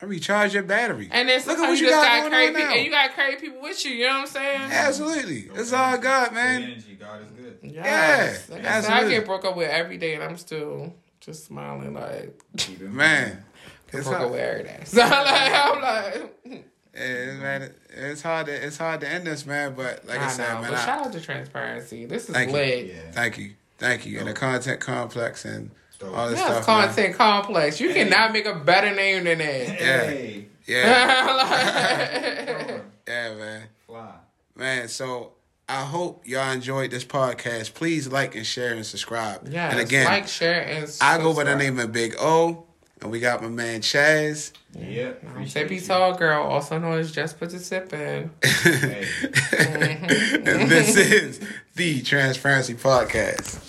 I recharge your battery. And it's look at what you got going on now. And you got crazy people with you. You know what I'm saying? Absolutely. It's all God, man. The energy, God is good. Yes. Yeah. Like absolutely. I get broke up with every day, and I'm still just smiling like man. It's broke up with every day. So I'm like. Man, it's hard to end this, man. But like I said, know, man, shout out to Transparency. This is lit. Yeah. Thank you. And the Content Complex and all this stuff. Content Complex. You cannot make a better name than that. Yeah. Like, yeah, man. Fly. Man, so I hope y'all enjoyed this podcast. Please like and share and subscribe. Yeah. And again, like, share, and subscribe. I go by the name of Big O. And we got my man Chaz. Yep. Tippy Tall Girl, also known as Just Put the Tip In. And this is the Transparency Podcast.